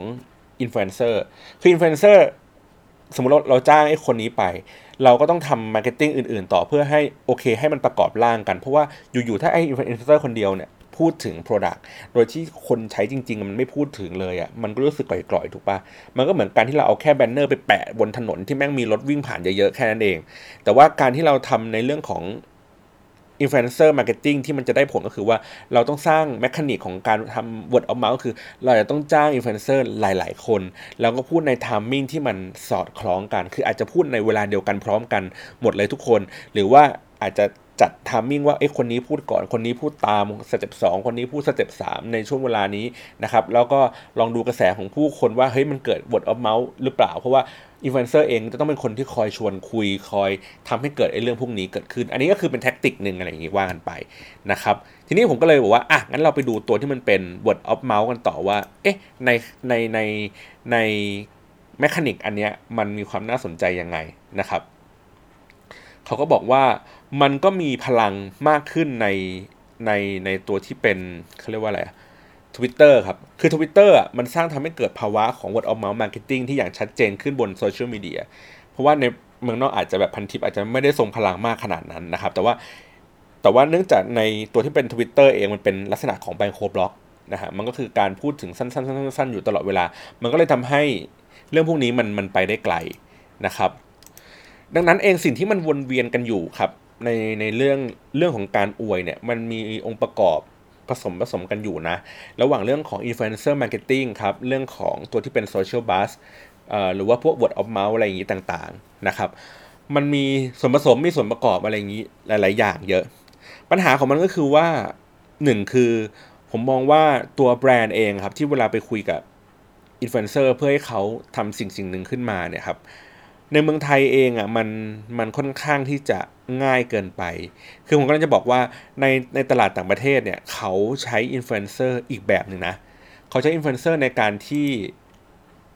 influencer คือ influencer สมมุติเราเราจ้างไอ้คนนี้ไปเราก็ต้องทำ marketing อื่นๆต่อเพื่อให้โอเคให้มันประกอบร่างกันเพราะว่าอยู่ๆถ้าไอ้ influencer คนเดียวเนี่ย พูดถึง product โดยที่คนใช้จริงๆมันไม่พูดถึงเลยอ่ะมันก็รู้สึกกล่อยๆถูกป่ะมันก็เหมือนการที่เราเอาแค่แบนเนอร์ไปแปะบนถนนที่แม่งมีรถวิ่งผ่านเยอะๆแค่นั้นเองแต่ว่าการที่เราทำในเรื่องของ influencer marketing ที่มันจะได้ผลก็คือว่าเราต้องสร้างแมคานิกของการทำ word of mouth คือเราจะต้องจ้าง influencer หลายๆคนแล้วก็พูดใน timing ที่มันสอดคล้องกันคืออาจจะพูดในเวลาเดียวกันพร้อมกันหมดเลยทุกคนหรือว่าอาจจะจัด timing ว่าเอ๊ะคนนี้พูดก่อนคนนี้พูดตามสเต็ปสองคนนี้พูดสเต็ปสามในช่วงเวลานี้นะครับแล้วก็ลองดูกระแสของผู้คนว่าเฮ้ยมันเกิด word of mouth หรือเปล่าเพราะว่าอินฟลูเอนเซอร์เองจะต้องเป็นคนที่คอยชวนคุยคอยทำให้เกิดไอ้เรื่องพวกนี้เกิดขึ้นอันนี้ก็คือเป็นแท็กติกนึงอะไรอย่างงี้ว่ากันไปนะครับทีนี้ผมก็เลยบอกว่าอ่ะงั้นเราไปดูตัวที่มันเป็น word of mouth กันต่อว่าเอ๊ะในในในในเมคานิกอันเนี้ยมันมีความน่าสนใจยังไงนะครับเขาก็บอกว่ามันก็มีพลังมากขึ้นในในในตัวที่เป็นเขาเรียกว่าอะไรTwitter ครับคือ Twitter อ่ะมันสร้างทำให้เกิดภาวะของ word of mouth marketing ที่อย่างชัดเจนขึ้นบนโซเชียลมีเดียเพราะว่าในเมืองนอกอาจจะแบบพันทิปอาจจะไม่ได้ทรงพลังมากขนาดนั้นนะครับแต่ว่าแต่ว่าเนื่องจากในตัวที่เป็น Twitter เองมันเป็นลักษณะของ micro blog นะฮะมันก็คือการพูดถึงสั้นๆๆๆอยู่ตลอดเวลามันก็เลยทำให้เรื่องพวกนี้มันมันไปได้ไกลนะครับดังนั้นเองสิ่งที่มันวนเวียนกันอยู่ครับในในเรื่องเรื่องของการอวยเนี่ยมันมีองค์ประกอบผสมผสมกันอยู่นะระหว่างเรื่องของ influencer marketing ครับเรื่องของตัวที่เป็น social buzz เอ่อหรือว่าพวก word of mouth อะไรอย่างนี้ต่างๆนะครับมันมีส่วนผสมมีส่วนประกอบอะไรอย่างนี้หลายๆอย่างเยอะปัญหาของมันก็คือว่าหนึ่งคือผมมองว่าตัวแบรนด์เองครับที่เวลาไปคุยกับ influencer เพื่อให้เขาทำสิ่งสิ่งหนึ่งขึ้นมาเนี่ยครับในเมืองไทยเองอ่ะมันมันค่อนข้างที่จะง่ายเกินไปคือผมกำลังจะบอกว่าในในตลาดต่างประเทศเนี่ยเขาใช้อินฟลูเอนเซอร์อีกแบบหนึ่งนะเขาใช้อินฟลูเอนเซอร์ในการที่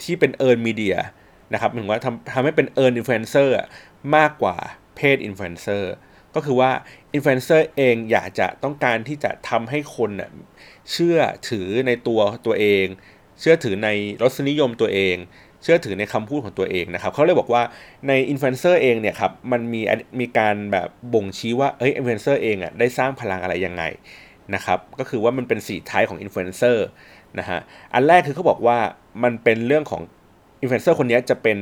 ที่เป็นเอิร์นมีเดียนะครับหมายถึงว่าทำทำให้เป็นเอิร์นอินฟลูเอนเซอร์มากกว่าเพจอินฟลูเอนเซอร์ก็คือว่าอินฟลูเอนเซอร์เองอยากจะต้องการที่จะทำให้คนน่ะเชื่อถือในตัวตัวเองเชื่อถือในรสนิยมตัวเองเชื่อถือในคำพูดของตัวเองนะครับเขาเลยบอกว่าในอินฟลูเอนเซอร์เองเนี่ยครับมันมีมีการแบบบ่งชี้ว่าเอ้ยอินฟลูเอนเซอร์เองอ่ะได้สร้างพลังอะไรยังไงนะครับก็คือว่ามันเป็นสี่ไทป์ของอินฟลูเอนเซอร์นะฮะอันแรกคือเขาบอกว่ามันเป็นเรื่องของอินฟลูเอนเซอร์คนนี้จะเป็น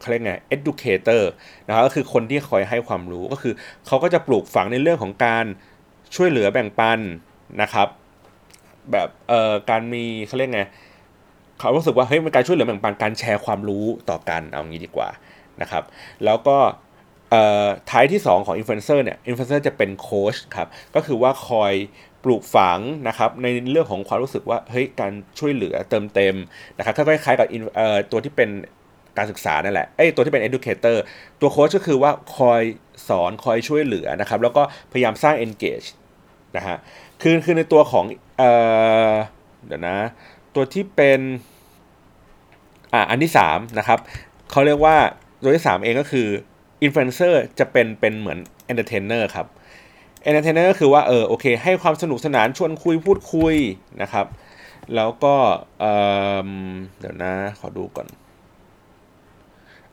เขาเรียกไง educator นะครับก็คือคนที่คอยให้ความรู้ก็คือเขาก็จะปลูกฝังในเรื่องของการช่วยเหลือแบ่งปันนะครับแบบเอ่อการมีเขาเรียกไงเขารู้สึกว่าเฮ้ยมันการช่วยเหลือแบ่งปันการแชร์ความรู้ต่อกันเอางี้ดีกว่านะครับแล้วก็ท้ายที่สองของอินฟลูเอนเซอร์เนี่ยอินฟลูเอนเซอร์จะเป็นโค้ชครับก็คือว่าคอยปลูกฝังนะครับในเรื่องของความรู้สึกว่าเฮ้ยการช่วยเหลือเติมเต็มนะครับคล้ายๆกับตัวที่เป็นการศึกษานั่นแหละไอ้ตัวที่เป็น educator ตัวโค้ชก็คือว่าคอยสอนคอยช่วยเหลือนะครับแล้วก็พยายามสร้าง engage นะฮะคือคือในตัวของเอ่อเดี๋ยวนะตัวที่เป็นอ่าอันที่สามนะครับเขาเรียกว่าตัวที่สามเองก็คืออินฟลูเอนเซอร์จะเป็นเป็นเหมือนเอนเตอร์เทนเนอร์ครับเอนเตอร์เทนเนอร์ก็คือว่าเออโอเคให้ความสนุกสนานชวนคุยพูดคุยนะครับแล้วก็เอ่อเดี๋ยวนะขอดูก่อน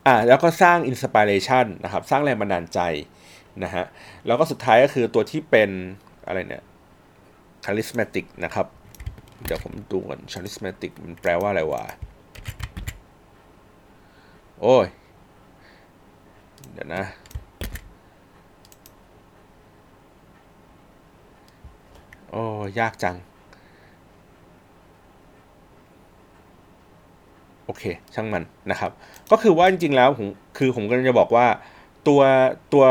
อ่าแล้วก็สร้างอินสไปเรชันนะครับสร้างแรงบันดาลใจนะฮะแล้วก็สุดท้ายก็คือตัวที่เป็นอะไรเนี่ยคาริสมาติกนะครับเดี๋ยวผมดูก่อน charismatic มันแปลว่าอะไรวะโอ้ยเดี๋ยวนะโอ้ยากจังโอเคช่างมันนะครับก็คือว่าจริงๆแล้วผมคือผมก็จะบอกว่าตัวตัว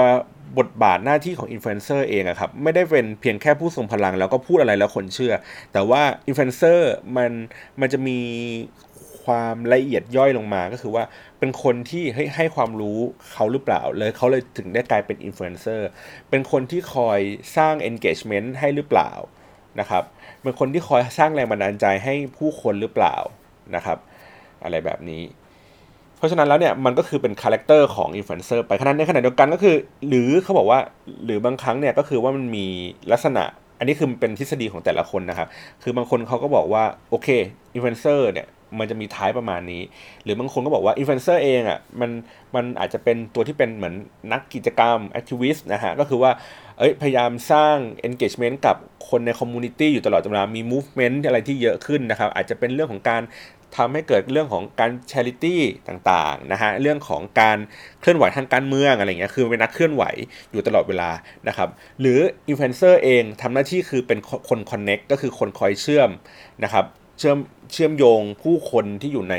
บทบาทหน้าที่ของอินฟลูเอนเซอร์เองอะครับไม่ได้เป็นเพียงแค่ผู้ทรงพลังแล้วก็พูดอะไรแล้วคนเชื่อแต่ว่าอินฟลูเอนเซอร์มันมันจะมีความละเอียดย่อยลงมาก็คือว่าเป็นคนที่ให้ให้ความรู้เขาหรือเปล่าเลยเขาเลยถึงได้กลายเป็นอินฟลูเอนเซอร์เป็นคนที่คอยสร้าง engagement ให้หรือเปล่านะครับเป็นคนที่คอยสร้างแรงบันดาลใจให้ผู้คนหรือเปล่านะครับอะไรแบบนี้เพราะฉะนั้นแล้วเนี่ยมันก็คือเป็นคาแรคเตอร์ของอินฟลูเอนเซอร์ไปขณะในขณะเดียวกันก็คือหรือเขาบอกว่าหรือบางครั้งเนี่ยก็คือว่ามันมีลักษณะอันนี้คือมันเป็นทฤษฎีของแต่ละคนนะครับคือบางคนเขาก็บอกว่าโอเคอินฟลูเอนเซอร์เนี่ย มันจะมีท้ายประมาณนี้หรือบางคนก็บอกว่าอินฟลูเอนเซอร์เองอ่ะมันมันอาจจะเป็นตัวที่เป็นเหมือนนักกิจกรรมแอคทิวิสต์นะฮะก็คือว่าเอ้ยพยายามสร้าง engagement กับคนในคอมมูนิตี้อยู่ตลอดเวลามี movement อะไรที่เยอะขึ้นนะครับอาจจะเป็นเรื่องของการทำให้เกิดเรื่องของการ charity ต่างๆนะฮะเรื่องของการเคลื่อนไหวทางการเมืองอะไรเงี้ยคือเป็นนักเคลื่อนไหวอยู่ตลอดเวลานะครับหรือ influencer เองทำหน้าที่คือเป็นคน connect ก็คือคนคอยเชื่อมนะครับเชื่อมเชื่อมโยงผู้คนที่อยู่ใน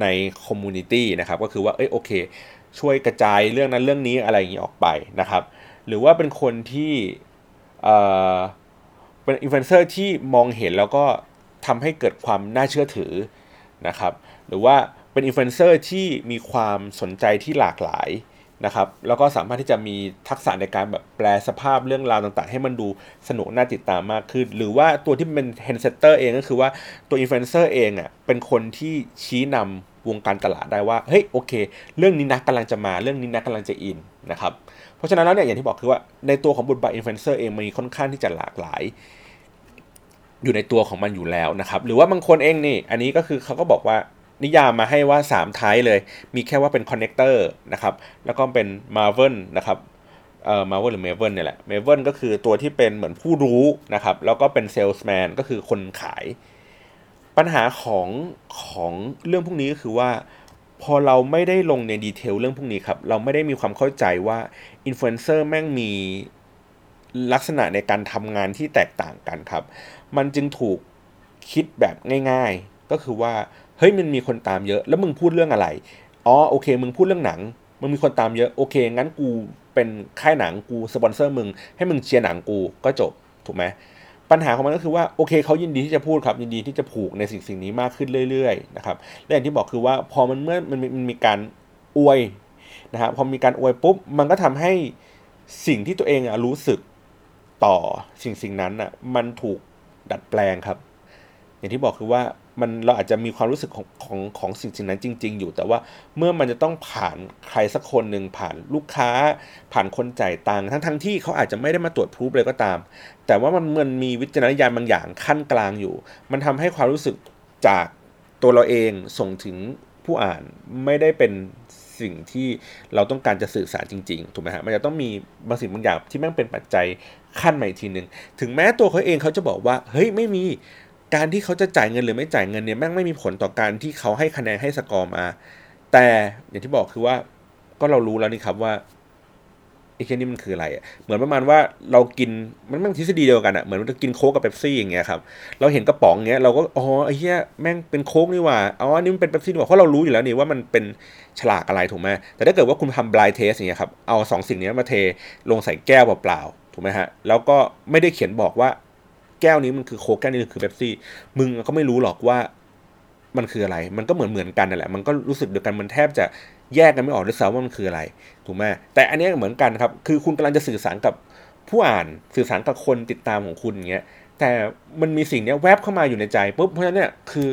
ใน community นะครับก็คือว่าเอ้ยโอเคช่วยกระจายเรื่องนั้นเรื่องนี้อะไรอย่างงี้ออกไปนะครับหรือว่าเป็นคนที่เอ่อเป็น influencer ที่มองเห็นแล้วก็ทำให้เกิดความน่าเชื่อถือนะครับหรือว่าเป็นอินฟลูเอนเซอร์ที่มีความสนใจที่หลากหลายนะครับแล้วก็สามารถที่จะมีทักษะในการแบบแปลสภาพเรื่องราวต่างๆให้มันดูสนุกน่าติดตามมากขึ้นหรือว่าตัวที่เป็นเทรนด์เซตเตอร์เองก็คือว่าตัวอินฟลูเอนเซอร์เองอ่ะเป็นคนที่ชี้นำวงการตลาดได้ว่าเฮ้ยโอเคเรื่องนี้นะกำลังจะมาเรื่องนี้นะกำลังจะอินนะครับเพราะฉะนั้นแล้วเนี่ยอย่างที่บอกคือว่าในตัวของบทบาทอินฟลูเอนเซอร์เองมันมีค่อนข้างที่จะหลากหลายอยู่ในตัวของมันอยู่แล้วนะครับหรือว่าบางคนเองนี่อันนี้ก็คือเขาก็บอกว่านิยามมาให้ว่าสามไทป์เลยมีแค่ว่าเป็นคอนเนคเตอร์นะครับแล้วก็เป็น Marvel นะครับเอ่อ Marvel หรือ Maven เนี่ยแหละ Maven ก็คือตัวที่เป็นเหมือนผู้รู้นะครับแล้วก็เป็น Salesman ก็คือคนขายปัญหาของของเรื่องพวกนี้ก็คือว่าพอเราไม่ได้ลงในดีเทลเรื่องพวกนี้ครับเราไม่ได้มีความเข้าใจว่า Influencer แม่งมีลักษณะในการทำงานที่แตกต่างกันครับมันจึงถูกคิดแบบง่ายๆก็คือว่าเฮ้ยมันมีคนตามเยอะแล้วมึงพูดเรื่องอะไรอ๋อโอเคมึงพูดเรื่องหนังมึงมีคนตามเยอะโอเคงั้นกูเป็นค่ายหนังกูสปอนเซอร์มึงให้มึงเชียร์หนังกูก็จบถูกไหมปัญหาของมันก็คือว่าโอเคเขายินดีที่จะพูดครับยินดีที่จะผูกในสิ่งๆนี้มากขึ้นเรื่อยๆนะครับและอย่างที่บอกคือว่าพอมันเมื่อมันมีการอวยนะฮะพอมีการอวยปุ๊บมันก็ทำให้สิ่งที่ตัวเองรู้สึกต่อสิ่งสิ่งนั้นอ่ะมันถูกดัดแปลงครับอย่างที่บอกคือว่ามันเราอาจจะมีความรู้สึกของของของสิ่งสิ่งนั้นจริงๆอยู่แต่ว่าเมื่อมันจะต้องผ่านใครสักคนหนึ่งผ่านลูกค้าผ่านคนจ่ายตังค์ทั้งๆที่เขาอาจจะไม่ได้มาตรวจพรูฟเลยก็ตามแต่ว่ามันมันมีวิจารณญาณบางอย่างขั้นกลางอยู่มันทำให้ความรู้สึกจากตัวเราเองส่งถึงผู้อ่านไม่ได้เป็นสิ่งที่เราต้องการจะสื่อสารจริงๆถูกไหมฮะมันจะต้องมีบางสิ่งบางอย่างที่แม่งเป็นปัจจัยขั้นมาอีกทีนึงถึงแม้ตัวเขาเองเขาจะบอกว่าเฮ้ยไม่มีการที่เขาจะจ่ายเงินหรือไม่จ่ายเงินเนี่ยแม่งไม่มีผลต่อการที่เขาให้คะแนนให้สกอร์มาแต่อย่างที่บอกคือว่าก็เรารู้แล้วนี่ครับว่าไอ้แค่นี้มันคืออะไรเหมือนประมาณว่าเรากินมันแม่งทฤษฎีเดียวกันอะเหมือนเรากินโค้กกับเป๊ปซี่อย่างเงี้ยครับเราเห็นกระป๋องเงี้ยเราก็อ๋อไอ้เหี้ยแม่งเป็นโค้กนี่หว่าอ๋ออันนี้มันเป็นเป๊ปซี่นี่หว่าเพราะเรารู้อยู่แล้วนี่ว่ามันเป็นฉลากอะไรถูกมั้ยแต่ถ้าเกิดว่าคุณทำ blind test อย่างเงี้ยครับเอาสองสิ่งนี้มาเทลงใส่แก้วเปล่าๆถูกมั้ยฮะแล้วก็ไม่ได้เขียนบอกว่าแก้วนี้มันคือโค้กแก้วนี้คือเป๊ปซี่มึงก็ไม่รู้หรอกว่ามันคืออะไรมันก็เหมือนๆกันนั่นแหละมันก็รู้สึกเดียวกันมันแทบจะแยกกันไม่ออกด้วยซ้ำว่ามันคืออะไรถูกไหมแต่อันนี้เหมือนกันครับคือคุณกำลังจะสื่อสารกับผู้อ่านสื่อสารกับคนติดตามของคุณอย่างเงี้ยแต่มันมีสิ่งนี้แวบเข้ามาอยู่ในใจปุ๊บเพราะฉะนั้นเนี่ยคือ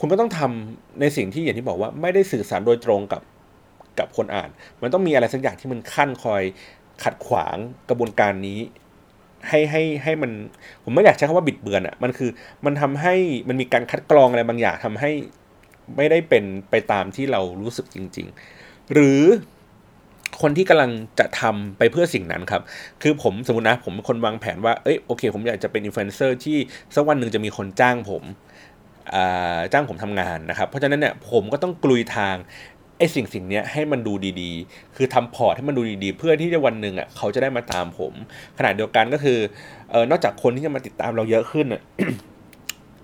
คุณก็ต้องทำในสิ่งที่อย่างที่บอกว่าไม่ได้สื่อสารโดยตรงกับกับคนอ่านมันต้องมีอะไรสักอย่างที่มันขั้นคอยขัดขวางกระบวนการนี้ให้ให้ให้มันผมไม่อยากใช้คำว่าบิดเบือนอ่ะมันคือมันทำให้มันมีการคัดกรองอะไรบางอย่างทำให้ไม่ได้เป็นไปตามที่เรารู้สึกจริงๆหรือคนที่กำลังจะทำไปเพื่อสิ่งนั้นครับคือผมสมมุตินะผมเป็นคนวางแผนว่าเอ้ยโอเคผมอยากจะเป็นอินฟลูเอนเซอร์ที่สักวันหนึ่งจะมีคนจ้างผมอ่าจ้างผมทำงานนะครับเพราะฉะนั้นเนี่ยผมก็ต้องกลุยทางไอ้สิ่งสิ่งนี้ให้มันดูดีๆคือทำพอร์ตให้มันดูดีๆเพื่อที่จะวันหนึ่งอ่ะเขาจะได้มาตามผมขณะเดียวกันก็คือเอ่อนอกจากคนที่จะมาติดตามเราเยอะขึ้นอ่ะ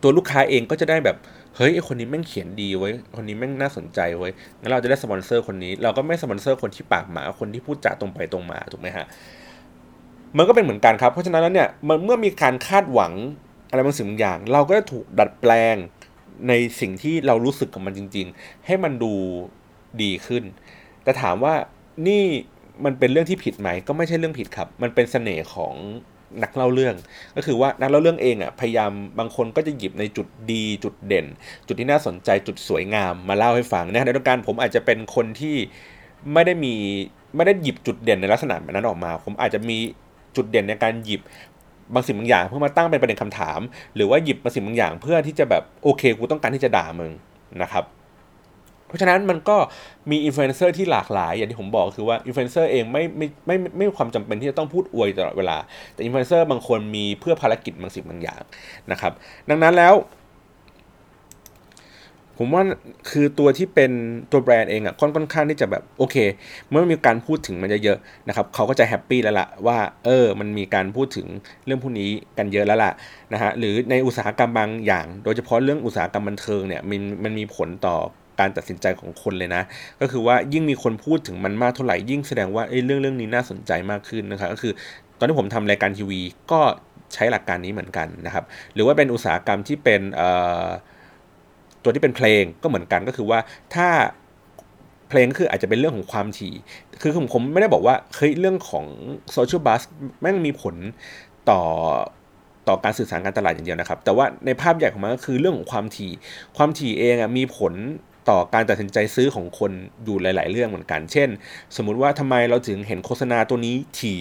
ตัวลูกค้าเองก็จะได้แบบเฮ้ยไอคนนี้แม่งเขียนดีไว้คนนี้แม่งน่าสนใจไว้งั้นเราจะได้สปอนเซอร์คนนี้เราก็ไม่สปอนเซอร์คนที่ปากหมาคนที่พูดจาตรงไปตรงมาถูกไหมฮะมันก็เป็นเหมือนกันครับเพราะฉะนั้นแล้วเนี่ยมันเมื่อมีการคาดหวังอะไรบางสิ่งบางอย่างเราก็จะถูกดัดแปลงในสิ่งที่เรารู้สึกกับมันจริงๆให้มันดูดีขึ้นแต่ถามว่านี่มันเป็นเรื่องที่ผิดไหมก็ไม่ใช่เรื่องผิดครับมันเป็นเสน่ห์ของนักเล่าเรื่องก็คือว่านักเล่าเรื่องเองอ่ะพยายามบางคนก็จะหยิบในจุดดีจุดเด่นจุดที่น่าสนใจจุดสวยงามมาเล่าให้ฟังนะในเรื่องการผมอาจจะเป็นคนที่ไม่ได้มีไม่ได้หยิบจุดเด่นในลักษณะแบบนั้นออกมาผมอาจจะมีจุดเด่นในการหยิบบางสิ่งบางอย่างเพื่อมาตั้งเป็นประเด็นคำถามหรือว่าหยิบบางสิ่งบางอย่างเพื่อที่จะแบบโอเคกูต้องการที่จะด่ามึง นะครับเพราะฉะนั้นมันก็มีอินฟลูเอนเซอร์ที่หลากหลายอย่างที่ผมบอกคือว่าอินฟลูเอนเซอร์เองไม่ไม่ไม่ไม่มีความจำเป็นที่จะต้องพูดอวยตลอดเวลาแต่อินฟลูเอนเซอร์บางคนมีเพื่อภารกิจบางสิ่งบางอย่างนะครับดังนั้นแล้วผมว่าคือตัวที่เป็นตัวแบรนด์เองอ่ะค่อนข้างที่จะแบบโอเคเมื่อมีการพูดถึงมันเยอะๆนะครับเขาก็จะแฮปปี้แล้วล่ะว่าเออมันมีการพูดถึงเรื่องพวกนี้กันเยอะแล้วล่ะนะฮะหรือในอุตสาหกรรมบางอย่างโดยเฉพาะเรื่องอุตสาหกรรมบันเทิงเนี่ยมันมันมีผลต่อการตัดสินใจของคนเลยนะก็คือว่ายิ่งมีคนพูดถึงมันมากเท่าไหร่ยิ่งแสดงว่าเอ้ยเรื่องเรื่องนี้น่าสนใจมากขึ้นนะครับก็คือตอนที่ผมทำรายการทีวีก็ใช้หลักการนี้เหมือนกันนะครับหรือว่าเป็นอุตสาหกรรมที่เป็นเอ่อตัวที่เป็นเพลงก็เหมือนกันก็คือว่าถ้าเพลงคืออาจจะเป็นเรื่องของความถี่คือผมผมไม่ได้บอกว่าเฮ้ยเรื่องของโซเชียลบัสแม่งมีผลต่อต่อการสื่อสารการตลาดอย่างเดียวนะครับแต่ว่าในภาพใหญ่ของมันก็คือเรื่องของความถี่ความถี่เองอ่ะมีผลต่อการตัดสินใจซื้อของคนอยู่หลายๆเรื่องเหมือนกันเช่นสมมุติว่าทำไมเราถึงเห็นโฆษณาตัวนี้ถี่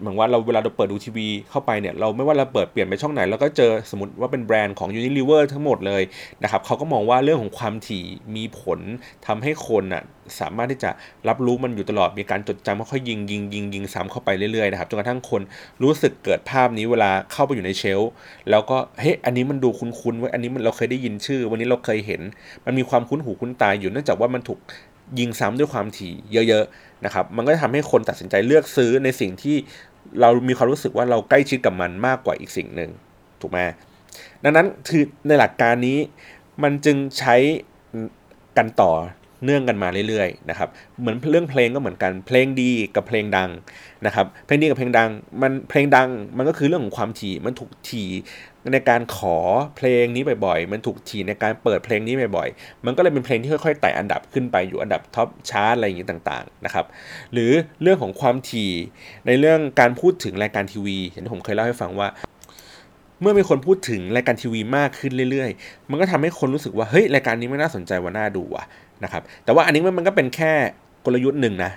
เหมือนว่าเราเวลาเราเปิดดูทีวีเข้าไปเนี่ยเราไม่ว่าเราเปิดเปลี่ยนไปช่องไหนเราก็เจอสมมติว่าเป็นแบรนด์ของ Unilever ทั้งหมดเลยนะครับเขาก็มองว่าเรื่องของความถี่มีผลทำให้คนน่ะสามารถที่จะรับรู้มันอยู่ตลอดมีการจดจำค่อยๆยิงยิงยิงยิงซ้ำเข้าไปเรื่อยๆนะครับจนกระทั่งคนรู้สึกเกิดภาพนี้เวลาเข้าไปอยู่ในเชลฟ์แล้วก็เฮ้ยอันนี้มันดูคุ้นๆไว้อันนี้มันเราเคยได้ยินชื่อวันนี้เราเคยเห็นมันมีความคุ้นหูคุ้นตาอยู่เนื่องจากว่ามันถูกยิงซ้ำด้วยความถี่เยอะๆนะครับมันก็จะทำให้คนตัดสินใจเลือกซื้อในสิ่งที่เรามีความรู้สึกว่าเราใกล้ชิดกับมันมากกว่าอีกสิ่งหนึ่งถูกไหมดังนั้นคือในหลักการนี้มันจึงใช้กันต่อเนื่องกันมาเรื่อยๆนะครับเหมือนเรื่องเพลงก็เหมือนกันเพลงดีกับเพลงดังนะครับเพลงดีกับเพลงดังมันเพลงดังมันก็คือเรื่องของความถี่มันถูกถี่ในการขอเพลงนี้บ่อยๆมันถูกถี่ในการเปิดเพลงนี้บ่อยๆมันก็เลยเป็นเพลงที่ค่อยๆไต่อันดับขึ้นไปอยู่อันดับท็อปชาร์ตอะไรอย่างนี้ต่างๆนะครับหรือเรื่องของความถี่ในเรื่องการพูดถึงรายการทีวีอย่างที่ผมเคยเล่าให้ฟังว่าเมื่อมีคนพูดถึงรายการทีวีมากขึ้นเรื่อยๆมันก็ทำให้คนรู้สึกว่าเฮ้ยรายการนี้ไม่น่าสนใจว่าน่าดูว่ะนะครับแต่ว่าอันนี้มันก็เป็นแค่กลยุทธ์หนึ่งนะ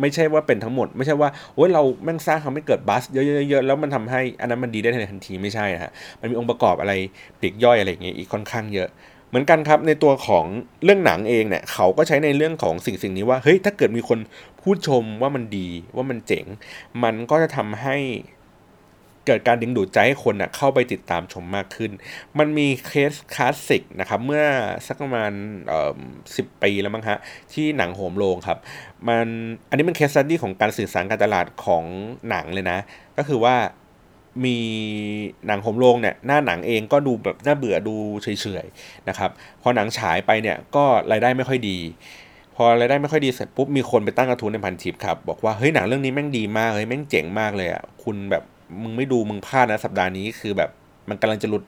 ไม่ใช่ว่าเป็นทั้งหมดไม่ใช่ว่าโอ๊ยเราแม่งสร้างทำให้เกิดบัสเยอะๆๆแล้วมันทำให้อันนั้นมันดีได้ทันทีไม่ใช่นะฮะมันมีองค์ประกอบอะไรปลีกย่อยอะไรอย่างเงี้ยอีกค่อนข้างเยอะเหมือนกันครับในตัวของเรื่องหนังเองเนี่ยเขาก็ใช้ในเรื่องของสิ่งสิ่งนี้ว่าเฮ้ยถ้าเกิดมีคนพูดชมว่ามันดีว่ามันเจ๋งมันก็จะทำให้เกิดการดึงดูดใจให้คนนะเข้าไปติดตามชมมากขึ้นมันมีเคสคลาสสิกนะครับเมื่อสักประมาณเอ่อสิบปีแล้วมั้งฮะที่หนังโหมโรงครับมันอันนี้เป็นเคสสตั๊ดดี้ของการสื่อสารการตลาดของหนังเลยนะก็คือว่ามีหนังโหมโรงเนี่ยหน้าหนังเองก็ดูแบบน่าเบื่อดูเฉยๆนะครับพอหนังฉายไปเนี่ยก็รายได้ไม่ค่อยดีพอรายได้ไม่ค่อยดีเสร็จปุ๊บมีคนไปตั้งกระทู้ในพันทิปครับบอกว่าเฮ้ยหนังเรื่องนี้แม่งดีมากเฮ้ยแม่งเจ๋งมากเลยอ่ะคุณแบบมึงไม่ดูมึงพลาดนะสัปดาห์นี้คือแบบมันกำลังจะหลุด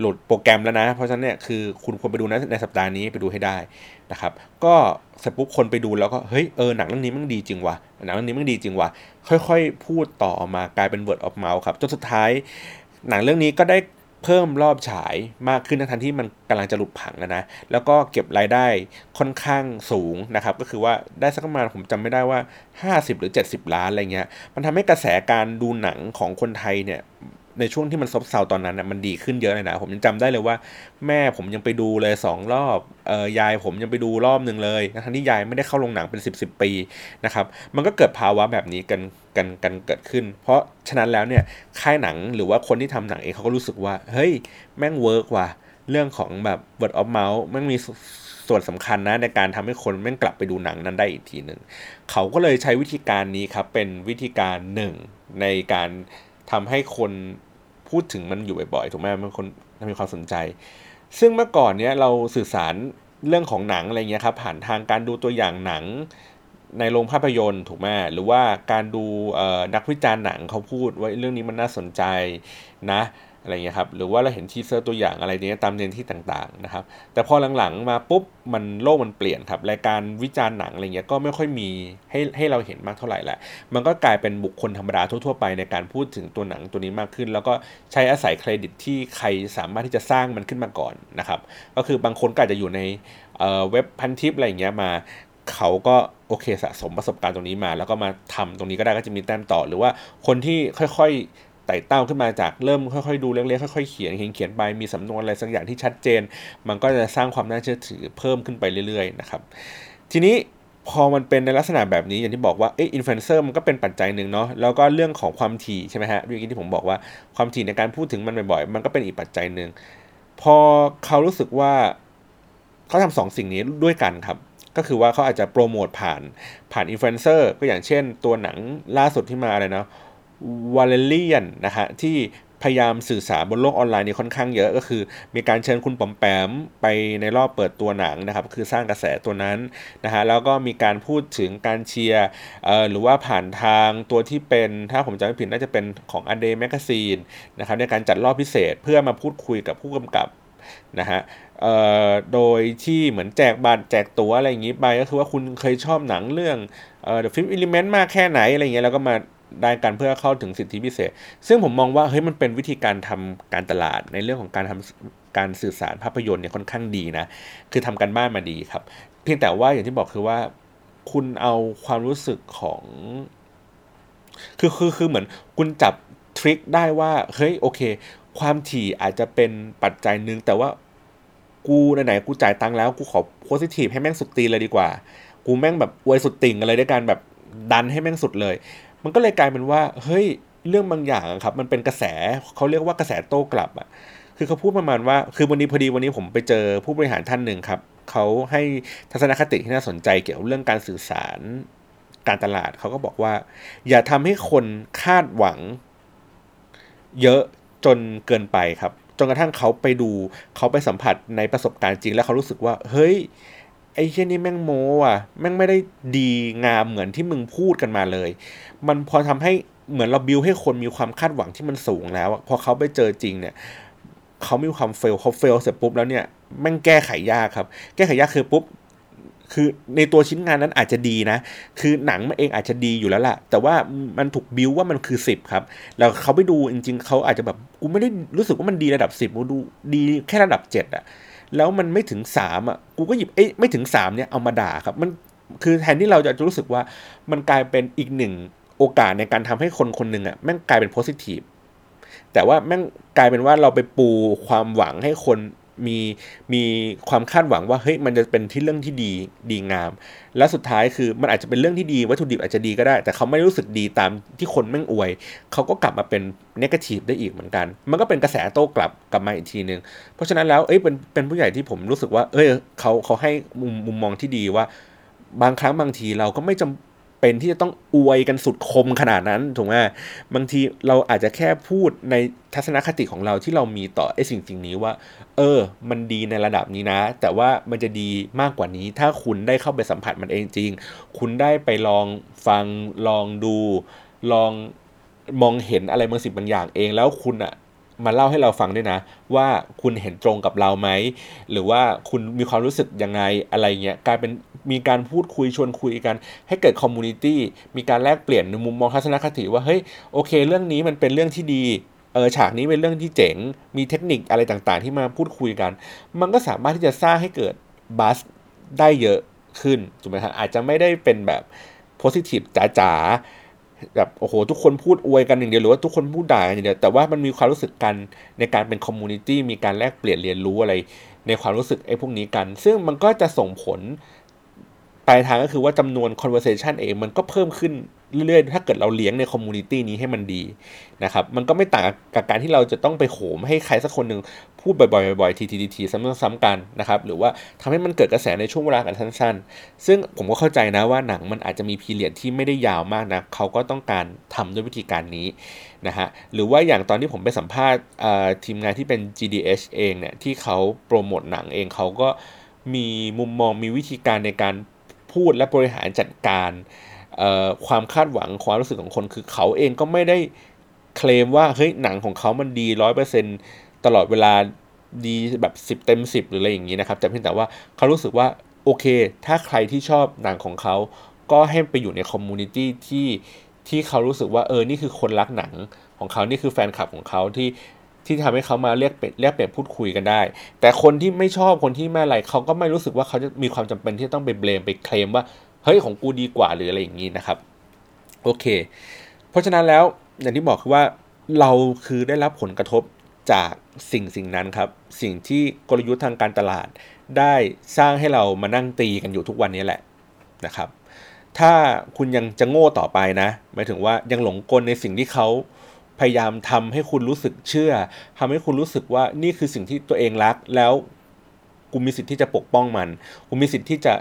หลุดโปรแกรมแล้วนะเพราะฉะนั้นเนี่ยคือคุณควรไปดูนะในสัปดาห์นี้ไปดูให้ได้นะครับก็เสร็จปุ๊บคนไปดูแล้วก็เฮ้ยเออหนังเรื่องนี้มันดีจริงว่ะหนังเรื่องนี้มันดีจริงว่ะค่อยๆพูดต่อออกมากลายเป็น word of mouth ครับจนสุดท้ายหนังเรื่องนี้ก็ได้เพิ่มรอบฉายมากขึ้นทั้งที่มันกำลังจะหลุดผังแล้วนะแล้วก็เก็บรายได้ค่อนข้างสูงนะครับก็คือว่าได้สักประมาณผมจำไม่ได้ว่าห้าสิบหรือเจ็ดสิบล้านอะไรเงี้ยมันทำให้กระแสการดูหนังของคนไทยเนี่ยในช่วงที่มันซบเซาตอนนั้นนะมันดีขึ้นเยอะเลยนะผมยังจำได้เลยว่าแม่ผมยังไปดูเลยสองรอบเอ่อยายผมยังไปดูรอบนึงเลยทั้งที่ยายไม่ได้เข้าโรงหนังเป็น สิบปีนะครับมันก็เกิดภาวะแบบนี้กันกันกันเกิดขึ้นเพราะฉะนั้นแล้วเนี่ยค่ายหนังหรือว่าคนที่ทำหนังเองเขาก็รู้สึกว่าเฮ้ยแม่งเวิร์กว่ะเรื่องของแบบ word of mouth มันมีส่วนสำคัญนะในการทำให้คนแม่งกลับไปดูหนังนั้นได้อีกทีนึงเขาก็เลยใช้วิธีการนี้ครับเป็นวิธีการหนึ่งในการทำให้คนพูดถึงมันอยู่บ่อยๆถูกไหมมันคนมีความสนใจซึ่งเมื่อก่อนเนี้ยเราสื่อสารเรื่องของหนังอะไรเงี้ยครับผ่านทางการดูตัวอย่างหนังในโรงภาพยนตร์ถูกไหมหรือว่าการดูนักวิจารณ์หนังเขาพูดว่าเรื่องนี้มันน่าสนใจนะอะไรเงี้ยครับหรือว่าเราเห็นทีเซอร์ตัวอย่างอะไรเนี้ยตามเน้นที่ต่างๆนะครับแต่พอหลังๆมาปุ๊บมันโลกมันเปลี่ยนครับรายการวิจารณ์หนังอะไรเงี้ยก็ไม่ค่อยมีให้ให้เราเห็นมากเท่าไหร่แหละมันก็กลายเป็นบุคคลธรรมดาทั่วๆไปในการพูดถึงตัวหนังตัวนี้มากขึ้นแล้วก็ใช้อาศัยเครดิตที่ใครสามารถที่จะสร้างมันขึ้นมาก่อนนะครับก็คือบางคนก็อาจจะอยู่ในเอ่อเว็บพันทิปอะไรเงี้ยมาเขาก็โอเคสะสมประสบการณ์ตรงนี้มาแล้วก็มาทำตรงนี้ก็ได้ก็จะมีแต้มต่อหรือว่าคนที่ค่อยๆ ต่เต้าขึ้นมาจากเริ่มค่อยๆดูเล็กๆค่อยๆเขียนเขียนไปมีสำนวนอะไรสักอย่างที่ชัดเจนมันก็จะสร้างความน่าเชื่อถือเพิ่มขึ้นไปเรื่อยๆนะครับทีนี้พอมันเป็นในลักษณะแบบนี้อย่างที่บอกว่าเอออินฟลูเอนเซอร์มันก็เป็นปัจจัยหนึ่งเนาะแล้วก็เรื่องของความถี่ใช่ไหมฮะเมื่อกี้ที่ผมบอกว่าความถี่ในการพูดถึงมันบ่อยๆมันก็เป็นอีกปัจจัยหนึ่งพอเขารู้สึกว่าเขาทำสองสิ่งนี้ด้วยกันครับก็คือว่าเขาอาจจะโปรโมทผ่านผ่านอินฟลูเอนเซอร์ก็อย่างเช่นตัวหนังล่าสุดที่มาอะไรเนาะวาเลเรียนนะฮะที่พยายามสื่อสารบนโลกออนไลน์นี่ค่อนข้างเยอะก็คือมีการเชิญคุณปอมแปมไปในรอบเปิดตัวหนังนะครับคือสร้างกระแสตัวนั้นนะฮะแล้วก็มีการพูดถึงการเชียร์เอ่อหรือว่าผ่านทางตัวที่เป็นถ้าผมจำไม่ผิดน่าจะเป็นของ A Day Magazine นะครับในการจัดรอบพิเศษเพื่อมาพูดคุยกับผู้กำกับนะฮะเอ่อโดยที่เหมือนแจกบัตรแจกตั๋วอะไรอย่างงี้ไปก็คือว่าคุณเคยชอบหนังเรื่องเอ่อ The Fifth Element มากแค่ไหนอะไรอย่างเงี้ยแล้วก็มาได้การเพื่อเข้าถึงสิทธิพิเศษซึ่งผมมองว่าเฮ้ยมันเป็นวิธีการทำการตลาดในเรื่องของการทำการสื่อสารภาพยนตร์เนี่ยค่อนข้างดีนะคือทำกันบ้านมาดีครับเพียงแต่ว่าอย่างที่บอกคือว่าคุณเอาความรู้สึกของคือคือคือเหมือนคุณจับทริคได้ว่าเฮ้ยโอเคความถี่อาจจะเป็นปัจจัยนึงแต่ว่ากูไหนๆกูจ่ายตังค์แล้วกูขอโพสิทีฟให้แม่งสุดตีนเลยดีกว่ากูแม่งแบบอวยสุดติ่งอะไรด้วยการแบบดันให้แม่งสุดเลยมันก็เลยกลายเป็นว่าเฮ้ยเรื่องบางอย่างครับมันเป็นกระแสเขาเรียกว่ากระแสโต้กลับอ่ะคือเขาพูดประมาณว่าคือวันนี้พอดีวันนี้ผมไปเจอผู้บริหารท่านหนึ่งครับเขาให้ทัศนคติที่น่าสนใจเกี่ยวกับเรื่องการสื่อสารการตลาดเขาก็บอกว่าอย่าทำให้คนคาดหวังเยอะจนเกินไปครับจนกระทั่งเขาไปดูเขาไปสัมผัสในประสบการณ์จริงแล้วเขารู้สึกว่าเฮ้ยไอ้เช่นนี้แม่งโม้อ่ะแม่งไม่ได้ดีงามเหมือนที่มึงพูดกันมาเลยมันพอทำให้เหมือนเราบิวให้คนมีความคาดหวังที่มันสูงแล้วพอเขาไปเจอจริงเนี่ยเขามีความเฟลเขาเฟลเสร็จปุ๊บแล้วเนี่ยแม่งแก้ไขยากครับแก้ไขยากคือปุ๊บคือในตัวชิ้นงานนั้นอาจจะดีนะคือหนังมันเองอาจจะดีอยู่แล้วล่ะแต่ว่ามันถูกบิวว่ามันคือสิบครับแล้วเขาไปดูจริงๆเขาอาจจะแบบกูไม่ได้รู้สึกว่ามันดีระดับสิบกูดูดีแค่ระดับเจ็ดอ่ะแล้วมันไม่ถึงสามอ่ะกูก็หยิบเอ๊ะไม่ถึงสามเนี่ยเอามาด่าครับมันคือแทนที่เราจะรู้สึกว่ามันกลายเป็นอีกหนึ่งโอกาสในการทำให้คนคนหนึ่งอ่ะแม่งกลายเป็นโพสิทีฟแต่ว่าแม่งกลายเป็นว่าเราไปปูความหวังให้คนมีมีความคาดหวังว่าเฮ้ยมันจะเป็นที่เรื่องที่ดีดีงามและสุดท้ายคือมันอาจจะเป็นเรื่องที่ดีวัตถุดิบอาจจะดีก็ได้แต่เขาไม่รู้สึกดีตามที่คนแม่งอวยเขาก็กลับมาเป็นเนกาทีฟได้อีกเหมือนกันมันก็เป็นกระแสโต้กลับกลับมาอีกทีนึงเพราะฉะนั้นแล้วเอ้ยเป็นเป็นผู้ใหญ่ที่ผมรู้สึกว่าเอ้ยเขาเขาให้มุมมุมมองที่ดีว่าบางครั้งบางทีเราก็ไม่จำเป็นที่จะต้องอวยกันสุดคมขนาดนั้นถูกไหมบางทีเราอาจจะแค่พูดในทัศนคติของเราที่เรามีต่อไอ้สิ่งสิ่งนี้ว่าเออมันดีในระดับนี้นะแต่ว่ามันจะดีมากกว่านี้ถ้าคุณได้เข้าไปสัมผัสมันเองจริงคุณได้ไปลองฟังลองดูลองมองเห็นอะไรบางสิ่งบางอย่างเองแล้วคุณอะมาเล่าให้เราฟังด้วยนะว่าคุณเห็นตรงกับเราไหมหรือว่าคุณมีความรู้สึกยังไงอะไรเงี้ยกลายเป็นมีการพูดคุยชวนคุยกันให้เกิดคอมมูนิตี้มีการแลกเปลี่ยนมุมมองทัศนคติว่าเฮ้ยโอเคเรื่องนี้มันเป็นเรื่องที่ดีเออฉากนี้เป็นเรื่องที่เจ๋งมีเทคนิคอะไรต่างๆที่มาพูดคุยกันมันก็สามารถที่จะสร้างให้เกิดบัสได้เยอะขึ้นถูกไหมครับอาจจะไม่ได้เป็นแบบโพสิทีฟจ๋าแบบโอ้โหทุกคนพูดอวยกันอย่างเดียวหรือว่าทุกคนพูดด่ากันอย่างเดียวแต่ว่ามันมีความรู้สึกกันในการเป็นคอมมูนิตี้มีการแลกเปลี่ยนเรียนรู้อะไรในความรู้สึกไอ้พวกนี้กันซึ่งมันก็จะส่งผลปลายทางก็คือว่าจำนวน conversation เองมันก็เพิ่มขึ้นเรื่อยๆถ้าเกิดเราเลี้ยงใน community นี้ให้มันดีนะครับมันก็ไม่ต่างกับการที่เราจะต้องไปโหมให้ใครสักคนหนึ่งพูดบ่อยๆบ่อยๆทีๆๆซ้ำๆกันนะครับหรือว่าทำให้มันเกิดกระแสในช่วงเวลากันสั้นๆซึ่งผมก็เข้าใจนะว่าหนังมันอาจจะมีพีเรียดที่ไม่ได้ยาวมากนะเขาก็ต้องการทำด้วยวิธีการนี้นะฮะหรือว่าอย่างตอนที่ผมไปสัมภาษณ์ทีมงานที่เป็น จี ดี เอช เองเนี่ยที่เขาโปรโมทหนังเองเขาก็มีมุมมองมีวิธีการในการพูดและบริหารจัดการความคาดหวังความรู้สึกของคนคือเขาเองก็ไม่ได้เคลมว่าเฮ้ยหนังของเขามันดี ร้อยเปอร์เซ็นต์ ตลอดเวลาดีแบบสิบเต็มสิบหรืออะไรอย่างนี้นะครับแต่เพียงแต่ว่าเขารู้สึกว่าโอเคถ้าใครที่ชอบหนังของเขาก็ให้ไปอยู่ในคอมมูนิตี้ที่ที่เขารู้สึกว่าเออนี่คือคนรักหนังของเขานี่คือแฟนคลับของเขาที่ที่ทำให้เขามาเรียกเปลี่ยนเรียกเปลี่ยนพูดคุยกันได้แต่คนที่ไม่ชอบคนที่ไม่อะไรเขาก็ไม่รู้สึกว่าเขาจะมีความจำเป็นที่ต้องไปเบลมไปเคลมว่าเฮ้ยของกูดีกว่าหรืออะไรอย่างนี้นะครับโอเคเพราะฉะนั้นแล้วอย่างที่บอกคือว่า เราคือได้รับผลกระทบจากสิ่งสิ่งนั้นครับสิ่งที่กลยุทธ์ทางการตลาดได้สร้างให้เรามานั่งตีกันอยู่ทุกวันนี้แหละนะครับถ้าคุณยังจะโง่ต่อไปนะหมายถึงว่ายังหลงกลในสิ่งที่เขาพยายามทำให้คุณรู้สึกเชื่อทำให้คุณรู้สึกว่านี่คือสิ่งที่ตัวเองรักแล้วกูมีสิทธิ์ที่จะปกป้องมันกูมีสิทธิ์ที่จะ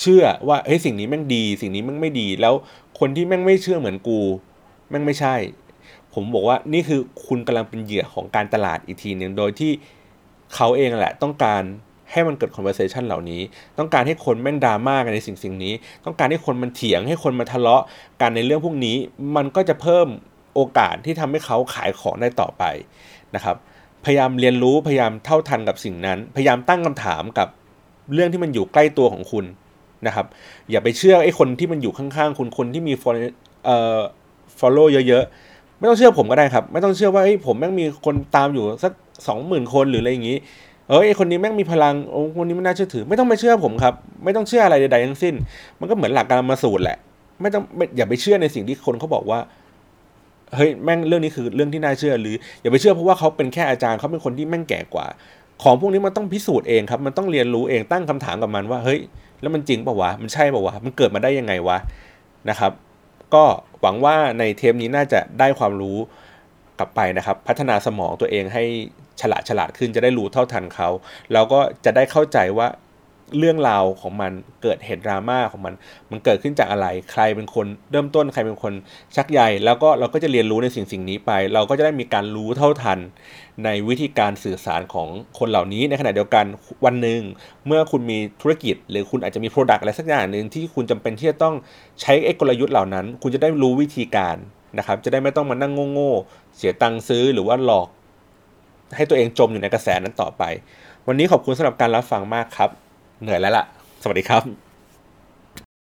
เชื่อว่าเฮ้ยสิ่งนี้แม่งดีสิ่งนี้แม่งไม่ดีแล้วคนที่แม่งไม่เชื่อเหมือนกูแม่งไม่ใช่ผมบอกว่านี่คือคุณกำลังเป็นเหยื่อของการตลาดอีกทีนึงโดยที่เขาเองแหละต้องการให้มันเกิด conversation เหล่านี้ต้องการให้คนแม่งดราม่ากันในสิ่งสิ่งนี้ต้องการให้คนมันเถียงให้คนมาทะเลาะกันในเรื่องพวกนี้มันก็จะเพิ่มโอกาสที่ทำให้เขาขายของได้ต่อไปนะครับพยายามเรียนรู้พยายามเท่าทันกับสิ่งนั้นพยายามตั้งคำถามกับเรื่องที่มันอยู่ใกล้ตัวของคุณนะครับอย่าไปเชื่อไอ้คนที่มันอยู่ข้างๆคุณคนที่มี follow, เอ่อ follow เยอะๆไม่ต้องเชื่อผมก็ได้ครับไม่ต้องเชื่อว่าไอ้ผมแม่งมีคนตามอยู่สัก สองหมื่น คนหรืออะไรอย่างงี้เอ้ยไอ้คนนี้แม่งมีพลังโอ้คนนี้ไม่น่าเชื่อถือไม่ต้องไปเชื่อผมครับไม่ต้องเชื่ออะไรใดๆทั้งสิ้นมันก็เหมือนหลักการมาสูตรแหละไม่ต้องอย่าไปเชื่อในสิ่งที่คนเขาบอกว่าเฮ้ยแม่งเรื่องนี้คือเรื่องที่น่าเชื่อหรืออย่าไปเชื่อเพราะว่าเขาเป็นแค่อาจารย์เขาเป็นคนที่แม่งแก่กว่าของพวกนี้มันต้องพิสูจน์เองครับมันต้องเรียนรู้เองตั้งคำถามกับมันว่าเฮ้ยแล้วมันจริงป่าววะมันใช่ป่าววะมันเกิดมาได้ยังไงวะนะครับก็หวังว่าในเทปนี้น่าจะได้ความรู้กลับไปนะครับพัฒนาสมองตัวเองให้ฉลาดฉลาดขึ้นจะได้รู้เท่าทันเขาแล้วก็จะได้เข้าใจว่าเรื่องราวของมันเกิดเหตุดราม่าของมันมันเกิดขึ้นจากอะไรใครเป็นคนเริ่มต้นใครเป็นคนชักใยแล้วก็เราก็จะเรียนรู้ในสิ่งสิ่งนี้ไปเราก็จะได้มีการรู้เท่าทันในวิธีการสื่อสารของคนเหล่านี้ในขณะเดียวกันวันหนึ่งเมื่อคุณมีธุรกิจหรือคุณอาจจะมี product อะไรสักอย่างนึงที่คุณจำเป็นที่จะต้องใช้กลยุทธ์เหล่านั้นคุณจะได้รู้วิธีการนะครับจะได้ไม่ต้องมานั่งโง่ๆเสียตังค์ซื้อหรือว่าหลอกให้ตัวเองจมอยู่ในกระแสนั้นต่อไปวันนี้ขอบคุณสำหรับการรับฟังมากครับเหนื่อยแล้วล่ะสวัสดีครับ